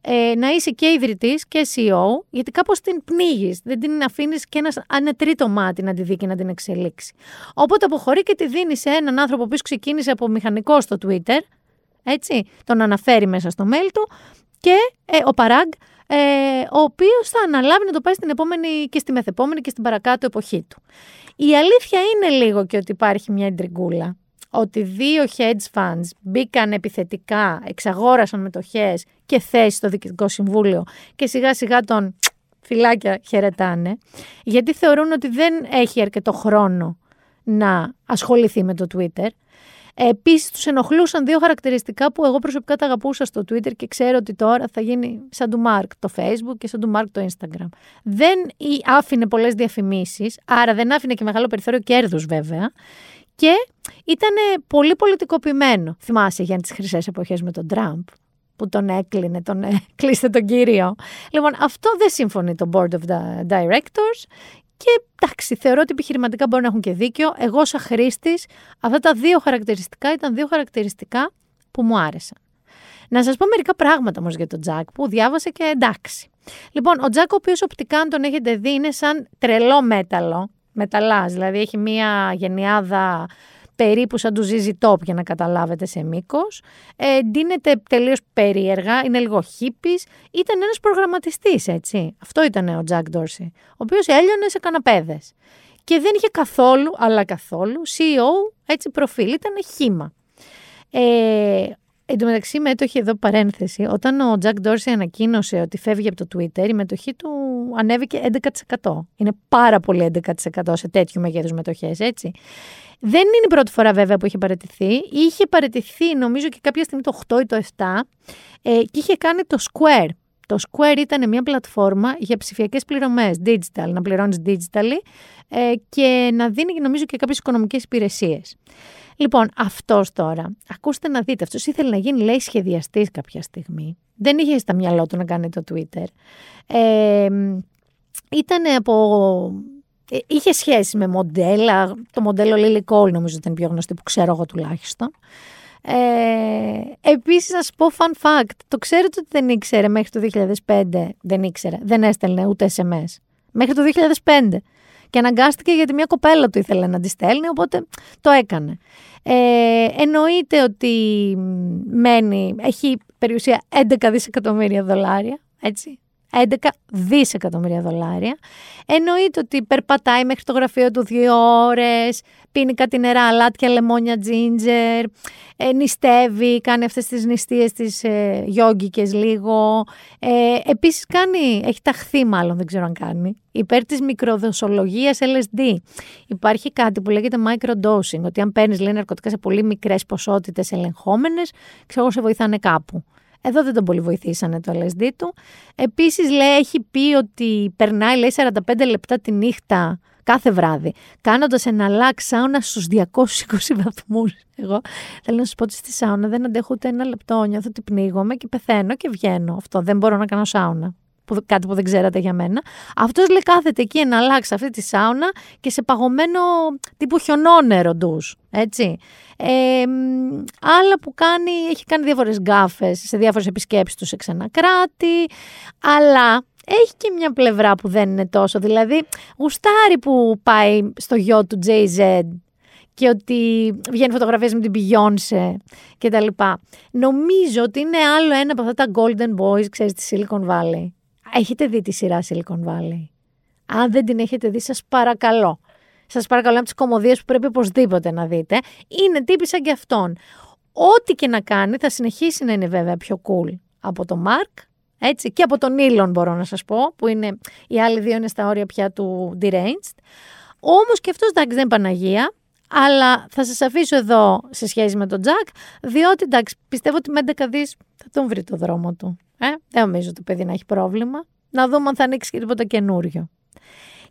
ε, να είσαι και ιδρυτής και σι ι ο, γιατί κάπως την πνίγεις, δεν την αφήνεις και ένας, ένα τρίτο μάτι να τη δει και να την εξελίξει. Οπότε αποχωρεί και τη δίνει σε έναν άνθρωπο που ξεκίνησε από μηχανικό στο Twitter, έτσι, τον αναφέρει μέσα στο mail του, και ε, ο Παράγκ, Ε, ο οποίος θα αναλάβει να το πάει στην επόμενη και στη μεθεπόμενη και στην παρακάτω εποχή του. Η αλήθεια είναι λίγο και ότι υπάρχει μια ντριγκούλα, ότι δύο hedge funds μπήκαν επιθετικά, εξαγόρασαν μετοχές και θέσεις στο διοικητικό συμβούλιο και σιγά σιγά τον φυλάκια χαιρετάνε, γιατί θεωρούν ότι δεν έχει αρκετό χρόνο να ασχοληθεί με το Twitter. Επίσης, τους ενοχλούσαν δύο χαρακτηριστικά που εγώ προσωπικά τα αγαπούσα στο Twitter και ξέρω ότι τώρα θα γίνει σαν του Mark το Facebook και σαν του Mark το Instagram. Δεν άφηνε πολλές διαφημίσεις, άρα δεν άφηνε και μεγάλο περιθώριο κέρδους βέβαια. Και ήταν πολύ πολιτικοποιημένο. Θυμάσαι για τις χρυσές εποχές με τον Τραμπ. που τον έκλεινε, τον κλείστε τον κύριο. Λοιπόν, αυτό δεν συμφωνεί το Board of Directors και εντάξει, θεωρώ ότι επιχειρηματικά μπορεί να έχουν και δίκιο. Εγώ σαν χρήστης, αυτά τα δύο χαρακτηριστικά ήταν δύο χαρακτηριστικά που μου άρεσαν. Να σας πω μερικά πράγματα όμως για τον Τζακ που διάβασε και εντάξει. Λοιπόν, ο Τζακ, ο οποίος οπτικά, αν τον έχετε δει, είναι σαν τρελό μέταλλο, μεταλλάς, δηλαδή έχει μία γενιάδα περίπου σαν του Ζίζι Τόπ, για να καταλάβετε σε μήκος. Ε, ντύνεται τελείως περίεργα, είναι λίγο χίπης. Ήταν ένας προγραμματιστής, έτσι. Αυτό ήταν ο Τζακ Ντόρσι, ο οποίος έλειωνε σε καναπέδες. Και δεν είχε καθόλου, αλλά καθόλου, σι ι ο, έτσι προφίλ, ήταν χήμα. Ε, Εν τω μεταξύ, μέτοχη εδώ παρένθεση, όταν ο Τζακ Ντόρσι ανακοίνωσε ότι φεύγει από το Twitter, η μετοχή του ανέβηκε έντεκα τοις εκατό. Είναι πάρα πολύ έντεκα τοις εκατό σε τέτοιου μεγέθους μετοχές, έτσι. Δεν είναι η πρώτη φορά βέβαια που είχε παραιτηθεί. Είχε παραιτηθεί νομίζω και κάποια στιγμή το οκτώ ή το εφτά ε, και είχε κάνει το Square. Το Square ήταν μια πλατφόρμα για ψηφιακές πληρωμές, digital, να πληρώνεις digitally ε, και να δίνει νομίζω και κάποιες οικονομικές υπηρεσίες. Λοιπόν, αυτός τώρα, ακούστε να δείτε, αυτός ήθελε να γίνει λέει σχεδιαστής κάποια στιγμή. Δεν είχε στα μυαλό του να κάνει το Twitter. Ε, ήταν από... Είχε σχέση με μοντέλα, το μοντέλο Lily Cole νομίζω ήταν πιο γνωστή που ξέρω εγώ τουλάχιστον. Ε, επίσης να σας πω fun fact, το ξέρετε ότι δεν ήξερε μέχρι το δύο χιλιάδες πέντε, δεν ήξερε, δεν έστελνε ούτε ες εμ ες μέχρι το δύο χιλιάδες πέντε και αναγκάστηκε γιατί μια κοπέλα του ήθελε να τη στέλνει, οπότε το έκανε. Ε, εννοείται ότι μένει, έχει περιουσία έντεκα δισεκατομμύρια δολάρια, έτσι. έντεκα δισεκατομμύρια δολάρια. Εννοείται ότι περπατάει μέχρι το γραφείο του δύο ώρες, πίνει κάτι νερά, αλάτια, λεμόνια, τζίντζερ, ε, νηστεύει, κάνει αυτές τις νηστείες τις ε, γιόγκικες λίγο. Ε, επίσης κάνει, έχει ταχθεί μάλλον, δεν ξέρω αν κάνει, υπέρ της μικροδοσολογίας ελ ες ντι. Υπάρχει κάτι που λέγεται microdosing, ότι αν παίρνεις λέει ναρκωτικά σε πολύ μικρές ποσότητες ελεγχόμενες, ξέρω σε βοηθάνε κάπου. Εδώ δεν τον πολύ βοηθήσανε το ελ ες ντι του. Επίσης, λέει, έχει πει ότι περνάει, λέει, σαράντα πέντε λεπτά τη νύχτα κάθε βράδυ, κάνοντας ένα λακ σάουνα στους διακόσιους είκοσι βαθμούς. Εγώ θέλω να σας πω ότι στη σάουνα δεν αντέχω ούτε ένα λεπτό. Νιώθω ότι πνίγομαι και πεθαίνω και βγαίνω. Αυτό δεν μπορώ να κάνω σάουνα. Που, κάτι που δεν ξέρατε για μένα. Αυτός λέει κάθεται εκεί ένα λακ σε αυτή τη σάουνα και σε παγωμένο τύπου χιονόνερο ντους, έτσι. Ε, άλλα που κάνει, έχει κάνει διάφορες γκάφες σε διάφορες επισκέψεις του σε ξανά κράτη, αλλά έχει και μια πλευρά που δεν είναι τόσο, δηλαδή γουστάρει που πάει στο γιο του Jay-Z και ότι βγαίνει φωτογραφίες με την Beyoncé και τα λοιπά. Νομίζω ότι είναι άλλο ένα από αυτά τα Golden Boys, ξέρεις, τη Silicon Valley. Έχετε δει τη σειρά Silicon Valley? Αν δεν την έχετε δει, σας παρακαλώ. Σας παρακαλώ, είναι από τις κωμωδίες που πρέπει οπωσδήποτε να δείτε. Είναι τύπη σαν και αυτόν. Ό,τι και να κάνει θα συνεχίσει να είναι βέβαια πιο cool από τον Μάρκ, έτσι, και από τον Ήλον μπορώ να σας πω, που είναι, οι άλλοι δύο είναι στα όρια πια του deranged. Όμως και αυτός, εντάξει, δεν είναι Παναγία, αλλά θα σας αφήσω εδώ σε σχέση με τον Τζακ, διότι εντάξει, πιστεύω ότι με έντεκα δισεκατομμύρια θα τον βρει το δρόμο του. Ε, δεν νομίζω το παιδί να έχει πρόβλημα. Να δούμε αν θα ανοίξει και τίποτα καινούριο.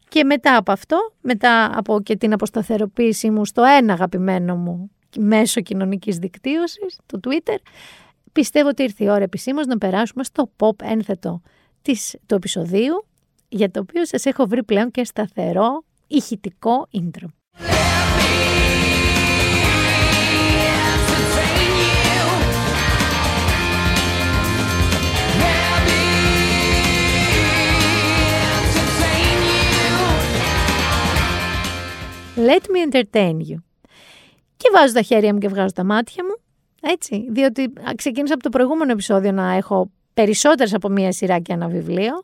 Και μετά από αυτό, μετά από και την αποσταθεροποίησή μου στο ένα αγαπημένο μου μέσο κοινωνικής δικτύωσης, το Twitter, πιστεύω ότι ήρθε η ώρα επισήμως να περάσουμε στο pop ένθετο της, του επεισοδίου, για το οποίο σας έχω βρει πλέον και σταθερό ηχητικό intro. Let me entertain you. Και βάζω τα χέρια μου και βγάζω τα μάτια μου, έτσι, διότι ξεκίνησα από το προηγούμενο επεισόδιο να έχω περισσότερες από μία σειρά και ένα βιβλίο.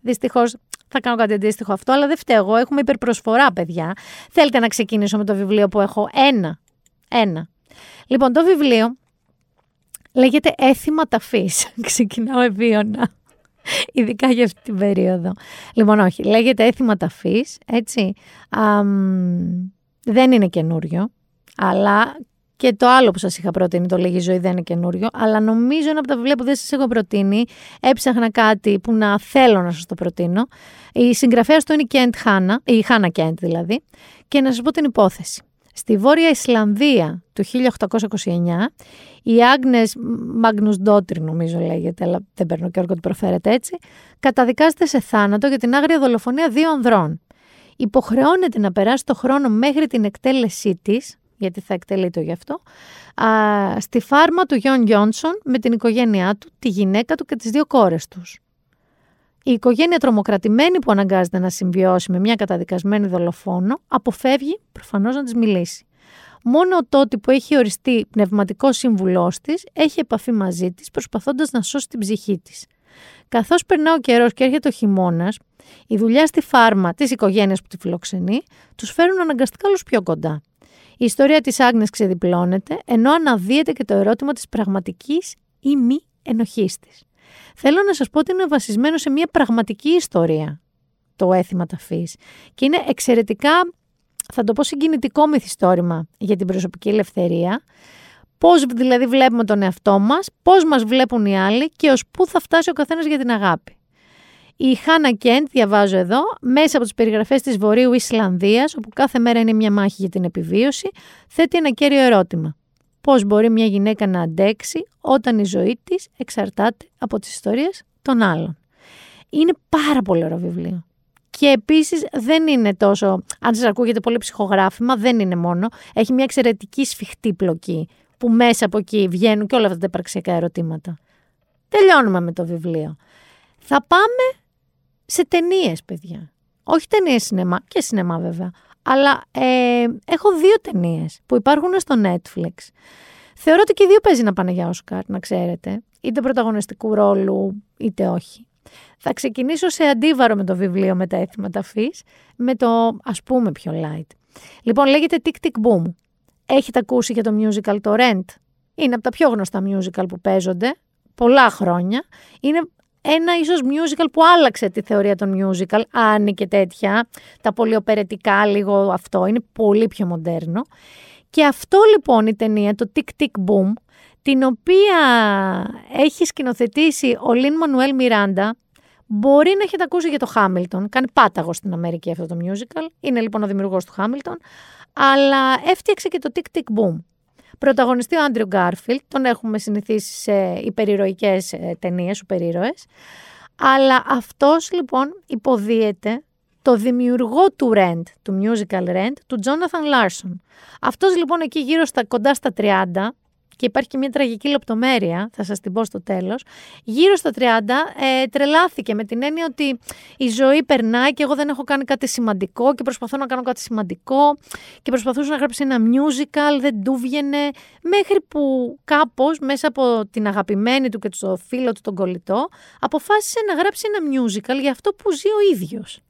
Δυστυχώς θα κάνω κάτι αντίστοιχο αυτό, αλλά δεν φταίω εγώ, έχουμε υπερπροσφορά παιδιά. Θέλετε να ξεκινήσω με το βιβλίο που έχω ένα, ένα. Λοιπόν, το βιβλίο λέγεται «Έθιμα ταφής». Ξεκινάω ευίωνα. Ειδικά για αυτή την περίοδο. Λοιπόν, όχι, λέγεται «Έθιμα ταφής», έτσι. Α, μ, δεν είναι καινούριο, αλλά και το άλλο που σας είχα προτείνει, το «Λίγη ζωή», δεν είναι καινούριο, αλλά νομίζω είναι από τα βιβλία που δεν σας έχω προτείνει. Έψαχνα κάτι που να θέλω να σας το προτείνω. Η συγγραφέας του είναι η Κέντ Χάνα, η Χάνα Κέντ δηλαδή, και να σας πω την υπόθεση. Στη Βόρεια Ισλανδία του χίλια οκτακόσια είκοσι εννιά, η Άγνες Μαγνουσντότηρ, νομίζω λέγεται, αλλά δεν παίρνω και όρκο ότι προφέρεται έτσι, καταδικάζεται σε θάνατο για την άγρια δολοφονία δύο ανδρών. Υποχρεώνεται να περάσει το χρόνο μέχρι την εκτέλεσή της, γιατί θα εκτελείται γι' αυτό, α, στη φάρμα του Γιον Γιόνσον με την οικογένειά του, τη γυναίκα του και τις δύο κόρες τους. Η οικογένεια τρομοκρατημένη που αναγκάζεται να συμβιώσει με μια καταδικασμένη δολοφόνο αποφεύγει προφανώς να της μιλήσει. Μόνο τότε που έχει οριστεί πνευματικό σύμβουλός της έχει επαφή μαζί της προσπαθώντας να σώσει την ψυχή της. Καθώς περνά ο καιρός και έρχεται ο χειμώνας, η δουλειά στη φάρμα της οικογένειας που τη φιλοξενεί τους φέρουν αναγκαστικά όλους πιο κοντά. Η ιστορία της Άγνες ξεδιπλώνεται, ενώ αναδύεται και το ερώτημα της πραγματικής ή μη ενοχής της. Θέλω να σας πω ότι είναι βασισμένο σε μια πραγματική ιστορία το Έθιμα Ταφής και είναι εξαιρετικά, θα το πω, συγκινητικό μυθιστόρημα για την προσωπική ελευθερία. Πώς δηλαδή βλέπουμε τον εαυτό μας, πώς μας βλέπουν οι άλλοι και ως πού θα φτάσει ο καθένας για την αγάπη. Η Χάνα Κέντ, διαβάζω εδώ, μέσα από τις περιγραφές της Βορείου Ισλανδίας, όπου κάθε μέρα είναι μια μάχη για την επιβίωση, θέτει ένα κέριο ερώτημα. Πώς μπορεί μια γυναίκα να αντέξει όταν η ζωή της εξαρτάται από τις ιστορίες των άλλων. Είναι πάρα πολύ ωραίο βιβλίο. Και επίσης δεν είναι τόσο, αν σας ακούγεται πολύ ψυχογράφημα, δεν είναι μόνο. Έχει μια εξαιρετική σφιχτή πλοκή που μέσα από εκεί βγαίνουν και όλα αυτά τα υπαρξιακά ερωτήματα. Τελειώνουμε με το βιβλίο. Θα πάμε σε ταινίες, παιδιά. Όχι ταινίες σινεμά, και σινεμά βέβαια. Αλλά ε, έχω δύο ταινίες που υπάρχουν στο Netflix. Θεωρώ ότι και οι δύο παίζει να πάνε για Όσκαρ, να ξέρετε. Είτε πρωταγωνιστικού ρόλου, είτε όχι. Θα ξεκινήσω σε αντίβαρο με το βιβλίο με τα Έθιμα Ταφής, με το ας πούμε πιο light. Λοιπόν, λέγεται Tick, Tick Boom. Έχετε ακούσει για το musical το Rent? Είναι από τα πιο γνωστά musical που παίζονται πολλά χρόνια. Είναι ένα ίσως musical που άλλαξε τη θεωρία των musical, Άννη και τέτοια, τα πολυοπαιρετικά λίγο αυτό, είναι πολύ πιο μοντέρνο. Και αυτό λοιπόν η ταινία, το Tick Tick Boom, την οποία έχει σκηνοθετήσει ο Λιν Μανουέλ Μιράντα, μπορεί να έχετε ακούσει για το Hamilton, κάνει πάταγο στην Αμερική αυτό το musical, είναι λοιπόν ο δημιουργός του Hamilton, αλλά έφτιαξε και το Tick Tick Boom. Πρωταγωνιστεί ο Άντριου Γκάρφιλντ, τον έχουμε συνηθίσει σε υπερηρωικές ταινίες, υπερήρωες. Αλλά αυτός λοιπόν υποδίεται το δημιουργό του Rent, του musical Rent, του Τζόναθαν Λάρσον. Αυτός λοιπόν εκεί γύρω στα κοντά στα τριάντα, και υπάρχει και μια τραγική λεπτομέρεια, θα σας την πω στο τέλος, γύρω στα τριάντα ε, τρελάθηκε με την έννοια ότι η ζωή περνάει και εγώ δεν έχω κάνει κάτι σημαντικό και προσπαθώ να κάνω κάτι σημαντικό και προσπαθούσα να γράψει ένα musical, δεν του βγαινε, μέχρι που κάπως μέσα από την αγαπημένη του και το φίλο του τον κολλητό αποφάσισε να γράψει ένα musical για αυτό που ζει ο ίδιος.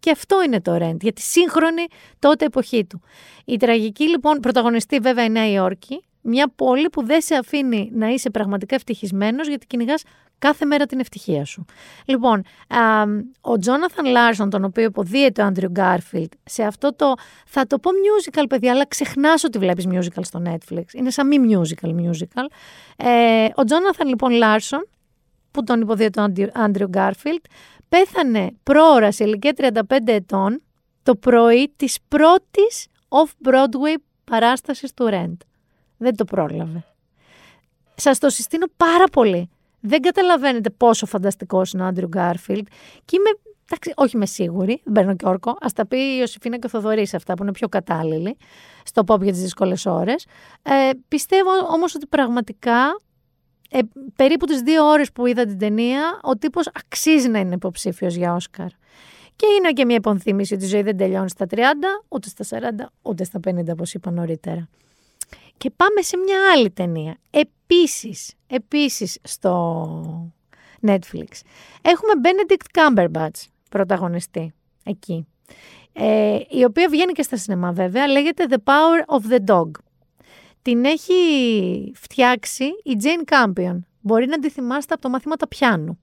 Και αυτό είναι το Rent, για τη σύγχρονη τότε εποχή του. Η τραγική λοιπόν πρωταγωνιστή βέβαια η Νέα Υόρκη, μια πόλη που δεν σε αφήνει να είσαι πραγματικά ευτυχισμένος γιατί κυνηγάς κάθε μέρα την ευτυχία σου. Λοιπόν, α, ο Τζόναθαν Λάρσον, τον οποίο υποδίεται ο Άντριου Γκάρφιλντ, σε αυτό το, θα το πω musical παιδιά, αλλά ξεχνάς ότι βλέπεις musical στο Netflix. Είναι σαν μη musical musical. Ε, ο Τζόναθαν λοιπόν Λάρσον, που τον υποδίεται ο Άντριου Γκάρφιλντ, πέθανε πρόωρα σε ηλικία τριάντα πέντε ετών το πρωί της πρώτης off-Broadway παράστασης του Rent. Δεν το πρόλαβε. Σας το συστήνω πάρα πολύ. Δεν καταλαβαίνετε πόσο φανταστικός είναι ο Άντριου Γκάρφιλντ. Και είμαι, εντάξει, όχι με σίγουρη, δεν παίρνω και όρκο. Ας τα πει η Ιωσήφινα και ο Θοδωρής αυτά που είναι πιο κατάλληλοι στο pop για τις δύσκολες ώρες. Ε, πιστεύω όμως ότι πραγματικά ε, περίπου τις δύο ώρες που είδα την ταινία, ο τύπος αξίζει να είναι υποψήφιος για Όσκαρ. Και είναι και μια υποθύμηση ότι η ζωή δεν τελειώνει στα τριάντα, ούτε στα σαράντα, ούτε στα πενήντα, όπως είπα νωρίτερα. Και πάμε σε μια άλλη ταινία, επίσης, επίσης στο Netflix. Έχουμε Benedict Cumberbatch πρωταγωνιστή εκεί, ε, η οποία βγαίνει και στα σινεμά βέβαια, λέγεται The Power of the Dog. Την έχει φτιάξει η Jane Campion, μπορεί να τη θυμάστε από το μαθήματα πιάνου.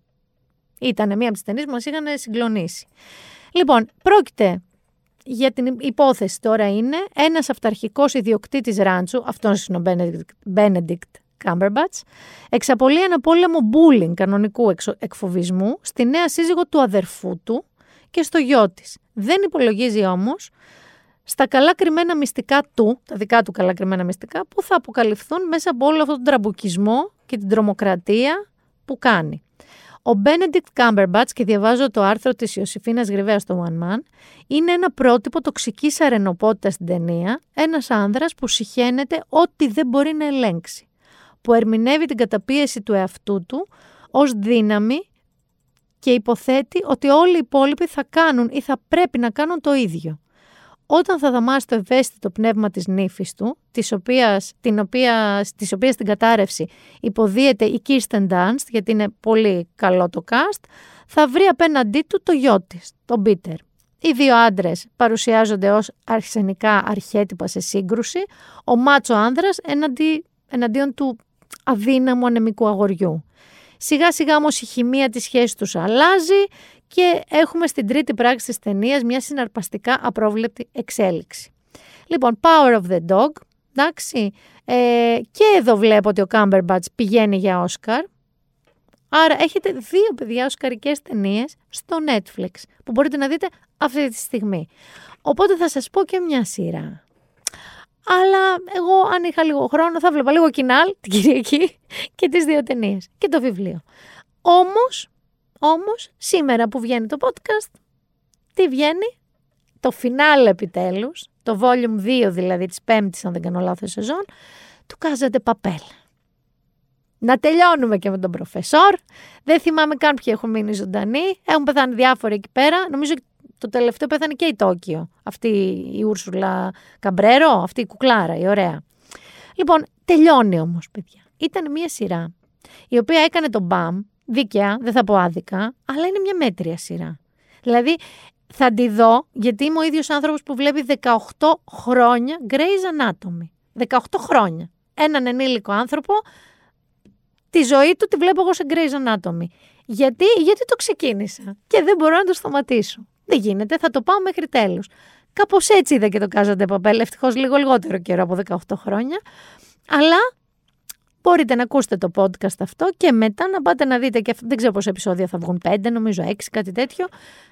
Ήτανε μία από τις ταινίες που μας είχαν συγκλονίσει. Λοιπόν, πρόκειται... Για την υπόθεση τώρα είναι ένας αυταρχικός ιδιοκτήτης ράντσου, αυτός είναι ο Benedict Cumberbatch, εξαπολύει ένα πόλεμο bullying κανονικού εκφοβισμού στη νέα σύζυγο του αδερφού του και στο γιο της. Δεν υπολογίζει όμως στα καλά κρυμμένα μυστικά του, τα δικά του καλά κρυμμένα μυστικά, που θα αποκαλυφθούν μέσα από όλο αυτόν τον τραμπουκισμό και την τρομοκρατία που κάνει. Ο Benedict Cumberbatch, και διαβάζω το άρθρο της Ιωσιφίνας Γρυβαίας στο One Man, είναι ένα πρότυπο τοξικής αρενοπότητας στην ταινία, ένας άνδρας που συχαίνεται ό,τι δεν μπορεί να ελέγξει, που ερμηνεύει την καταπίεση του εαυτού του ως δύναμη και υποθέτει ότι όλοι οι υπόλοιποι θα κάνουν ή θα πρέπει να κάνουν το ίδιο. Όταν θα δαμάσει το ευαίσθητο πνεύμα της νύφης του, της οποίας την, οποία, της οποίας την κατάρρευση υποδίεται η Kirsten Dunst, γιατί είναι πολύ καλό το cast, θα βρει απέναντί του το γιο της, τον Πίτερ. Οι δύο άντρες παρουσιάζονται ως αρσενικά αρχέτυπα σε σύγκρουση, ο μάτσο άνδρας εναντί, εναντίον του αδύναμου ανεμικού αγοριού. Σιγά σιγά όμως η χημεία της σχέσης τους αλλάζει και έχουμε στην τρίτη πράξη της ταινίας μια συναρπαστικά απρόβλεπτη εξέλιξη. Λοιπόν, Power of the Dog, εντάξει, ε, και εδώ βλέπω ότι ο Cumberbatch πηγαίνει για Όσκαρ. Άρα έχετε δύο, παιδιά, οσκαρικές ταινίες στο Netflix που μπορείτε να δείτε αυτή τη στιγμή. Οπότε θα σας πω και μια σειρά. Αλλά εγώ, αν είχα λίγο χρόνο, θα βλέπα λίγο Κοινάλ την Κυριακή και τις δύο ταινίες και το βιβλίο. Όμως, όμως, σήμερα που βγαίνει το podcast, τι βγαίνει? Το φινάλε επιτέλους, το volume two δηλαδή, της πέμπτης, αν δεν κάνω λάθος, σεζόν, του Casa de Papel. Να τελειώνουμε και με τον προφεσόρ. Δεν θυμάμαι καν ποιοι έχουν μείνει ζωντανοί. Έχουν πεθάνει διάφοροι εκεί πέρα. Νομίζω το τελευταίο πέθανε και η Τόκιο, αυτή η Ούρσουλα Καμπρέρο, αυτή η κουκλάρα, η ωραία. Λοιπόν, τελειώνει όμως, παιδιά. Ήταν μια σειρά η οποία έκανε τον μπαμ, δίκαια, δεν θα πω άδικα, αλλά είναι μια μέτρια σειρά. Δηλαδή, θα τη δω, γιατί είμαι ο ίδιος άνθρωπος που βλέπει δεκαοκτώ χρόνια Grey's Anatomy. δεκαοκτώ χρόνια. Έναν ενήλικο άνθρωπο, τη ζωή του τη βλέπω εγώ σε Grey's Anatomy. Γιατί, γιατί το ξεκίνησα και δεν μπορώ να το σταματήσω. Δεν γίνεται, θα το πάω μέχρι τέλους. Κάπως έτσι είδα και το Casa de Papel, ευτυχώς λίγο λιγότερο καιρό από δεκαοκτώ χρόνια. Αλλά μπορείτε να ακούσετε το podcast αυτό και μετά να πάτε να δείτε, και δεν ξέρω πόσα επεισόδια θα βγουν, πέντε νομίζω, έξι, κάτι τέτοιο,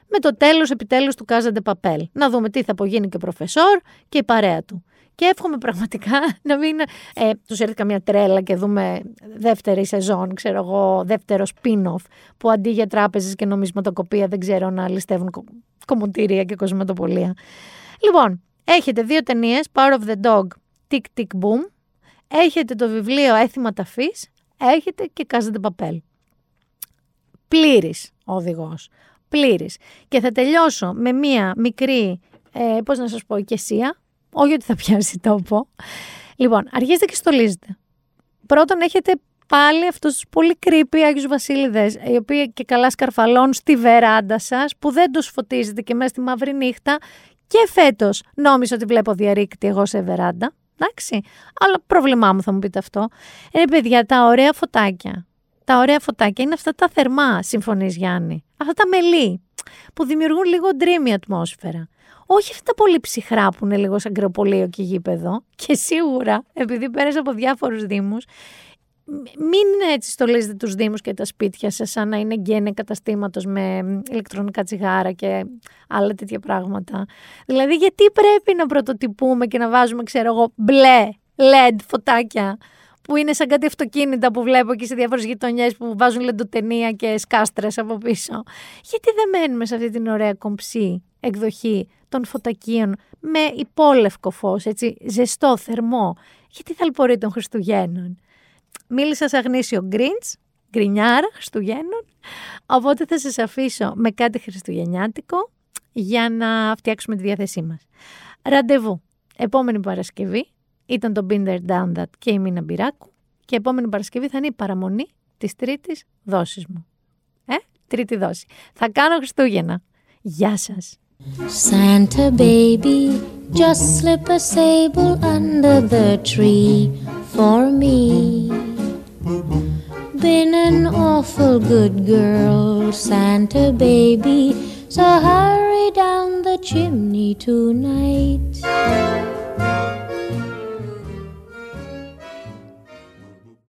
με το τέλος επιτέλους του Casa de Papel. Να δούμε τι θα απογίνει και ο προφεσόρ και η παρέα του. Και εύχομαι πραγματικά να μην ε, τους έρθει καμία τρέλα και δούμε δεύτερη σεζόν, ξέρω εγώ, δεύτερο spin-off, που αντί για τράπεζες και νομισματοκοπία, δεν ξέρω, να ληστεύουν κο- κομμωτήρια και κοσματοπολία. Λοιπόν, έχετε δύο ταινίες, Power of the Dog, Tick, Tick Boom, έχετε το βιβλίο Έθιμα Ταφής, έχετε και Casa de Papel. Πλήρης ο οδηγός, πλήρης. Και θα τελειώσω με μία μικρή, ε, πώς να σας πω, οικεσία. Όχι ότι θα πιάσει τόπο. Λοιπόν, αρχίστε και στολίζετε. Πρώτον, έχετε πάλι αυτούς τους πολύ creepy Άγιους Βασίλειδες, οι οποίοι και καλά σκαρφαλώνουν στη βεράντα σας, που δεν τους φωτίζετε και μέσα στη μαύρη νύχτα. Και φέτος νόμιζα ότι βλέπω διαρρήκτη εγώ σε βεράντα. Εντάξει, αλλά πρόβλημά μου θα μου πείτε αυτό. Ε, παιδιά, τα ωραία φωτάκια. Τα ωραία φωτάκια είναι αυτά τα θερμά, συμφωνείς, Γιάννη. Αυτά τα μελή, που δημιουργούν λίγο dreamy ατμόσφαιρα. Όχι αυτά πολύ ψυχρά που είναι λίγο σαν κρεοπολείο και γήπεδο. Και σίγουρα, επειδή πέρασα από διάφορους δήμους, μην έτσι στολίζετε τους δήμους και τα σπίτια σας σαν να είναι γκένε καταστήματος με ηλεκτρονικά τσιγάρα και άλλα τέτοια πράγματα. Δηλαδή, γιατί πρέπει να πρωτοτυπούμε και να βάζουμε, ξέρω εγώ, μπλε, ελ ι ντι φωτάκια, που είναι σαν κάτι αυτοκίνητα που βλέπω και σε διάφορες γειτονιές που βάζουν λεντοτενία και σκάστρες από πίσω. Γιατί δεν μένουμε σε αυτή την ωραία κομψή εκδοχή των φωτακίων με υπόλευκο φως, έτσι, ζεστό, θερμό? Γιατί θα λιπορεί των Χριστουγέννων? Μίλησα σαν γνήσιο γκριντς, γκρινιάρα Χριστουγέννων, οπότε θα σας αφήσω με κάτι χριστουγεννιάτικο για να φτιάξουμε τη διάθεσή μας. Ραντεβού επόμενη Παρασκευή. Ήταν το Binder Down That και η Μίνα Μπυράκου, και επόμενη Παρασκευή θα είναι η παραμονή της τρίτης δόσης μου. Ε, τρίτη δόση. Θα κάνω Χριστούγεννα. Γεια σας. Santa baby, just slip a sable under the tree for me. Been an awful good girl, Santa baby, so hurry down the chimney tonight.